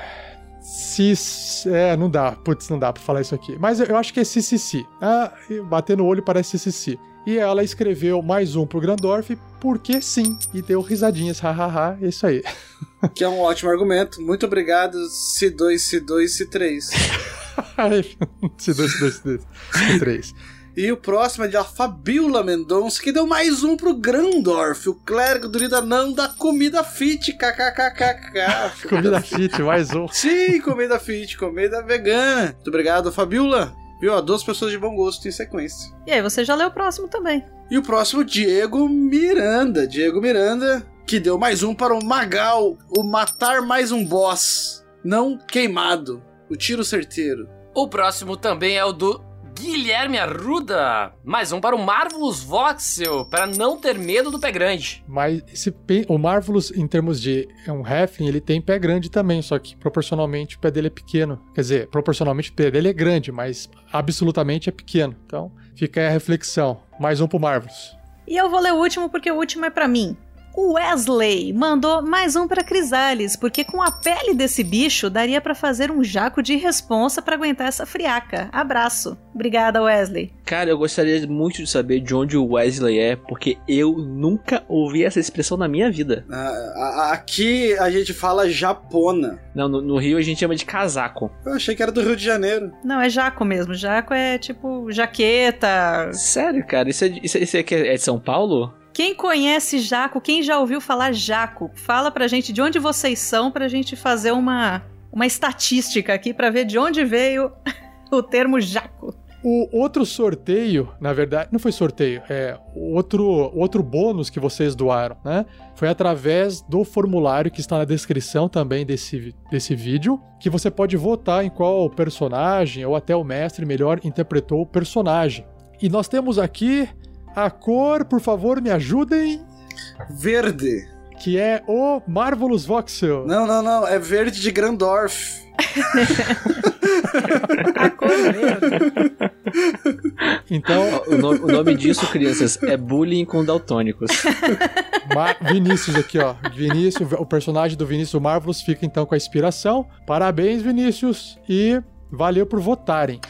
Cis... É, não dá. Putz, não dá pra falar isso aqui. Mas eu acho que é C C C. Ah, bater no olho parece C C C. E ela escreveu mais um pro Grandorf, porque sim. E deu risadinhas, hahaha, é isso aí. Que é um ótimo argumento. Muito obrigado, C dois, C dois, C três. C dois, C dois, C três. E o próximo é de Fabiola Mendonça, que deu mais um pro Grandorf, o clérigo do Lida não da Comida Fit, kkkkkk. Comida Fit, mais um. Sim, Comida Fit, comida vegana. Muito obrigado, Fabiola. Viu, duas pessoas de bom gosto em sequência. E aí, você já leu o próximo também. E o próximo, Diego Miranda. Diego Miranda, que deu mais um para o Magal, o matar mais um boss, não queimado, o tiro certeiro. O próximo também é o do... Guilherme Arruda, mais um para o Marvelous Voxel, para não ter medo do pé grande. Mas esse pé, o Marvelous, em termos de um halfling, ele tem pé grande também, só que proporcionalmente o pé dele é pequeno. Quer dizer, proporcionalmente o pé dele é grande, mas absolutamente é pequeno. Então fica aí a reflexão. Mais um para o Marvelous. E eu vou ler o último porque o último é para mim. O Wesley mandou mais um para Crisales, porque com a pele desse bicho daria para fazer um jaco de responsa para aguentar essa friaca. Abraço. Obrigada, Wesley. Cara, eu gostaria muito de saber de onde o Wesley é, porque eu nunca ouvi essa expressão na minha vida. Ah, aqui a gente fala japona. Não, no, no Rio a gente chama de casaco. Eu achei que era do Rio de Janeiro. Não, é jaco mesmo. Jaco é tipo jaqueta. Sério, cara? Isso, é, isso, isso aqui é de São Paulo? Quem conhece Jaco, quem já ouviu falar Jaco, fala pra gente de onde vocês são, pra gente fazer uma, uma estatística aqui pra ver de onde veio o termo Jaco. O outro sorteio, na verdade, não foi sorteio, é outro, outro bônus que vocês doaram, né? Foi através do formulário que está na descrição também desse, desse vídeo, que você pode votar em qual personagem ou até o mestre melhor interpretou o personagem. E nós temos aqui... A cor, por favor, me ajudem. Verde. Que é o Marvelous Voxel. Não, não, não. É verde de Grandorf. A cor verde. Então... O nome, o nome disso, crianças, é bullying com daltônicos. Ma- Vinícius aqui, ó. Vinícius, o personagem do Vinícius Marvelous fica, então, com a inspiração. Parabéns, Vinícius. E valeu por votarem.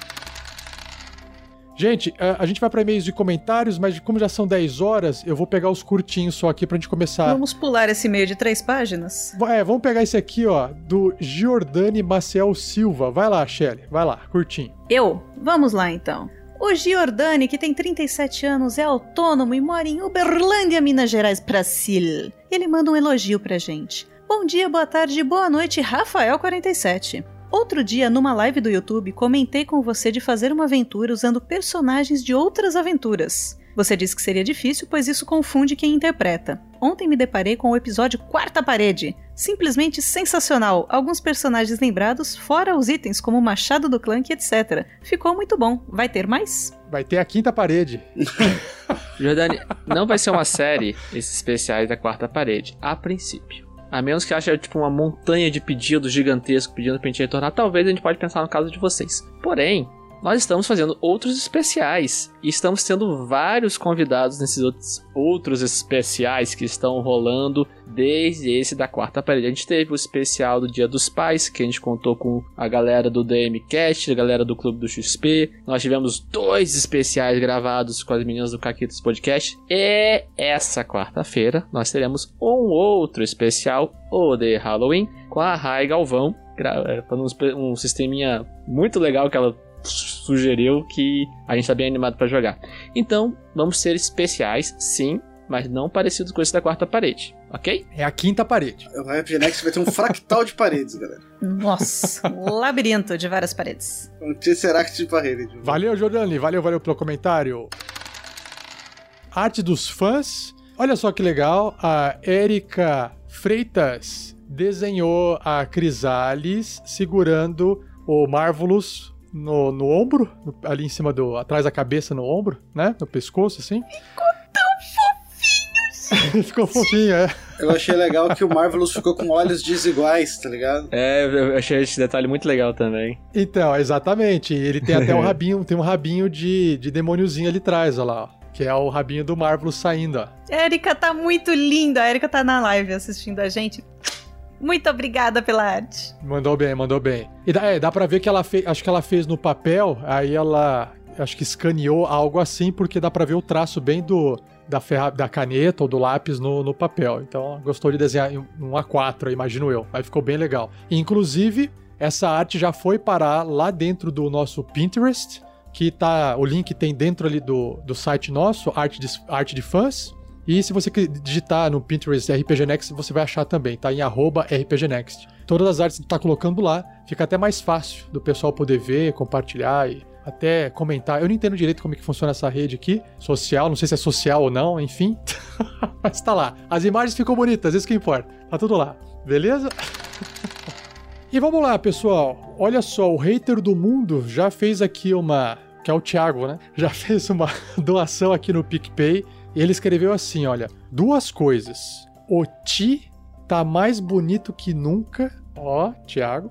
Gente, a gente vai para e-mails de comentários, mas como já são dez horas, eu vou pegar os curtinhos só aqui pra gente começar. Vamos pular esse e-mail de três páginas? É, vamos pegar esse aqui, ó, do Giordani Maciel Silva. Vai lá, Shelly, vai lá, curtinho. Eu? Vamos lá, então. O Giordani, que tem trinta e sete anos, é autônomo e mora em Uberlândia, Minas Gerais, Brasil. Ele manda um elogio pra gente. Bom dia, boa tarde, boa noite, Rafael quarenta e sete. Outro dia, numa live do YouTube, comentei com você de fazer uma aventura usando personagens de outras aventuras. Você disse que seria difícil, pois isso confunde quem interpreta. Ontem me deparei com o episódio Quarta Parede. Simplesmente sensacional. Alguns personagens lembrados, fora os itens como Machado do Clank, etcétera. Ficou muito bom. Vai ter mais? Vai ter a Quinta Parede. Jordani, não vai ser uma série, esses especiais da Quarta Parede, a princípio. A menos que haja tipo uma montanha de pedidos gigantesco pedindo pra gente retornar, talvez a gente pode pensar no caso de vocês. Porém, nós estamos fazendo outros especiais e estamos tendo vários convidados nesses outros, outros especiais que estão rolando desde esse da Quarta Parede. A gente teve o especial do Dia dos Pais, que a gente contou com a galera do D M Cast, a galera do Clube do X P. Nós tivemos dois especiais gravados com as meninas do Caquitos Podcast. E essa quarta-feira nós teremos um outro especial, o de Halloween, com a Rai Galvão, um, um sisteminha muito legal que ela sugeriu, que a gente tá bem animado pra jogar. Então, vamos ser especiais, sim, mas não parecidos com esse da Quarta Parede, ok? É a quinta parede. O R P G Next vai ter um fractal de paredes, galera. Nossa, um labirinto de várias paredes. Um tesseract de parede. Valeu, Jordani, valeu, valeu pelo comentário. Arte dos fãs. Olha só que legal, a Erika Freitas desenhou a Crisales segurando o Marvelous No, no ombro, ali em cima do... atrás da cabeça, no ombro, né? No pescoço, assim. Ficou tão fofinho, gente. Ficou fofinho, é. Eu achei legal que o Marvelous ficou com olhos desiguais, tá ligado? É, eu achei esse detalhe muito legal também. Então, exatamente. Ele tem até um rabinho, tem um rabinho de, de demôniozinho ali atrás, olha lá, ó. Que é o rabinho do Marvelous saindo, ó. Erika tá muito linda. A Erika tá na live assistindo a gente. Muito obrigada pela arte. Mandou bem, mandou bem. E dá, é, dá pra ver que ela fez... Acho que ela fez no papel, aí ela... Acho que escaneou algo assim, porque dá pra ver o traço bem do... Da, ferra, da caneta ou do lápis no, no papel. Então, gostou de desenhar um A quatro, imagino eu. Aí ficou bem legal. Inclusive, essa arte já foi parar lá dentro do nosso Pinterest, que tá... O link tem dentro ali do, do site nosso, arte de, arte de fãs. E se você digitar no Pinterest R P G Next, você vai achar também, tá? Em arroba R P G Next. Todas as artes que tá colocando lá, fica até mais fácil do pessoal poder ver, compartilhar e até comentar. Eu não entendo direito como é que funciona essa rede aqui, social, não sei se é social ou não, enfim. Mas tá lá. As imagens ficam bonitas, isso que importa. Tá tudo lá, beleza? E vamos lá, pessoal. Olha só, o hater do mundo já fez aqui uma... Que é o Thiago, né? Já fez uma doação aqui no PicPay. Ele escreveu assim, olha, duas coisas. O Ti tá mais bonito que nunca, ó, Thiago.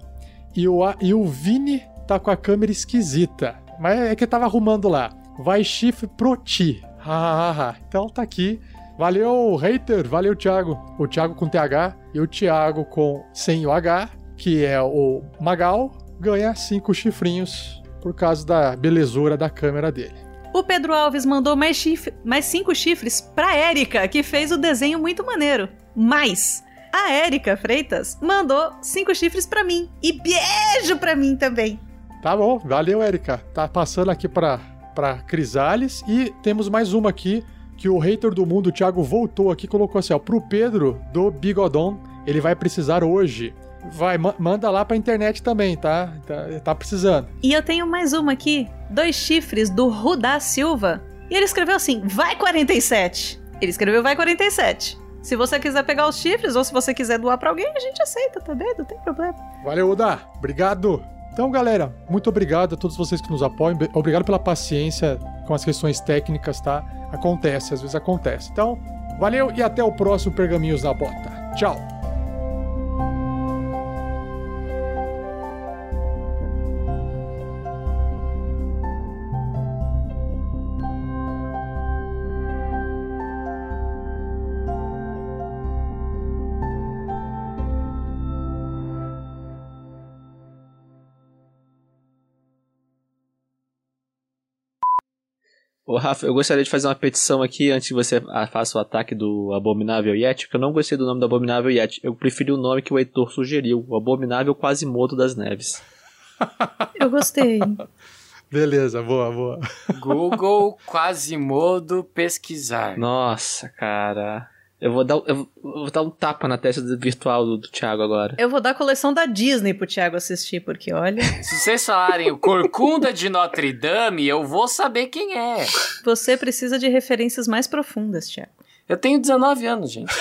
E o, a, e o Vini tá com a câmera esquisita. Mas é que tava arrumando lá. Vai chifre pro Ti. Ha, ha, ha. Então tá aqui. Valeu, hater. Valeu, Thiago. O Thiago com T H e o Thiago com sem o H, que é o Magal, ganha cinco chifrinhos por causa da belezura da câmera dele. O Pedro Alves mandou mais, chifre, mais cinco chifres pra Erika, que fez o desenho muito maneiro. Mas a Erika Freitas mandou cinco chifres pra mim. E beijo pra mim também. Tá bom, valeu, Erika. Tá passando aqui pra, pra Crisales. E temos mais uma aqui, que o hater do mundo, o Thiago, voltou aqui e colocou assim, ó. Pro Pedro do Bigodon, ele vai precisar hoje. Vai, ma- manda lá pra internet também, tá? tá? Tá precisando. E eu tenho mais uma aqui. Dois chifres do Rudá Silva. E ele escreveu assim, vai quarenta e sete. Ele escreveu vai quarenta e sete. Se você quiser pegar os chifres ou se você quiser doar pra alguém, a gente aceita, tá bem? Não tem problema. Valeu, Rudá. Obrigado. Então, galera, muito obrigado a todos vocês que nos apoiam. Obrigado pela paciência com as questões técnicas, tá? Acontece, às vezes acontece. Então, valeu e até o próximo Pergaminhos na Bota. Tchau. Ô, Rafa, eu gostaria de fazer uma petição aqui antes que você faça o ataque do Abominável Yeti, porque eu não gostei do nome do Abominável Yeti. Eu preferi o nome que o Heitor sugeriu, o Abominável Quasimodo das Neves. Eu gostei. Beleza, boa, boa. Google Quasimodo pesquisar. Nossa, cara. Eu vou dar, eu vou dar um tapa na testa virtual do, do Thiago agora. Eu vou dar a coleção da Disney pro Thiago assistir, porque olha... Se vocês falarem o Corcunda de Notre Dame, eu vou saber quem é. Você precisa de referências mais profundas, Thiago. Eu tenho dezenove anos, gente.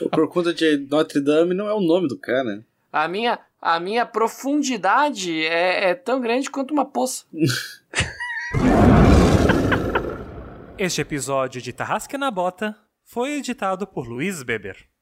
O Corcunda de Notre Dame não é o nome do cara. A minha, a minha profundidade é, é tão grande quanto uma poça. Este episódio de Tarrasque na Bota... foi editado por Luiz Beber.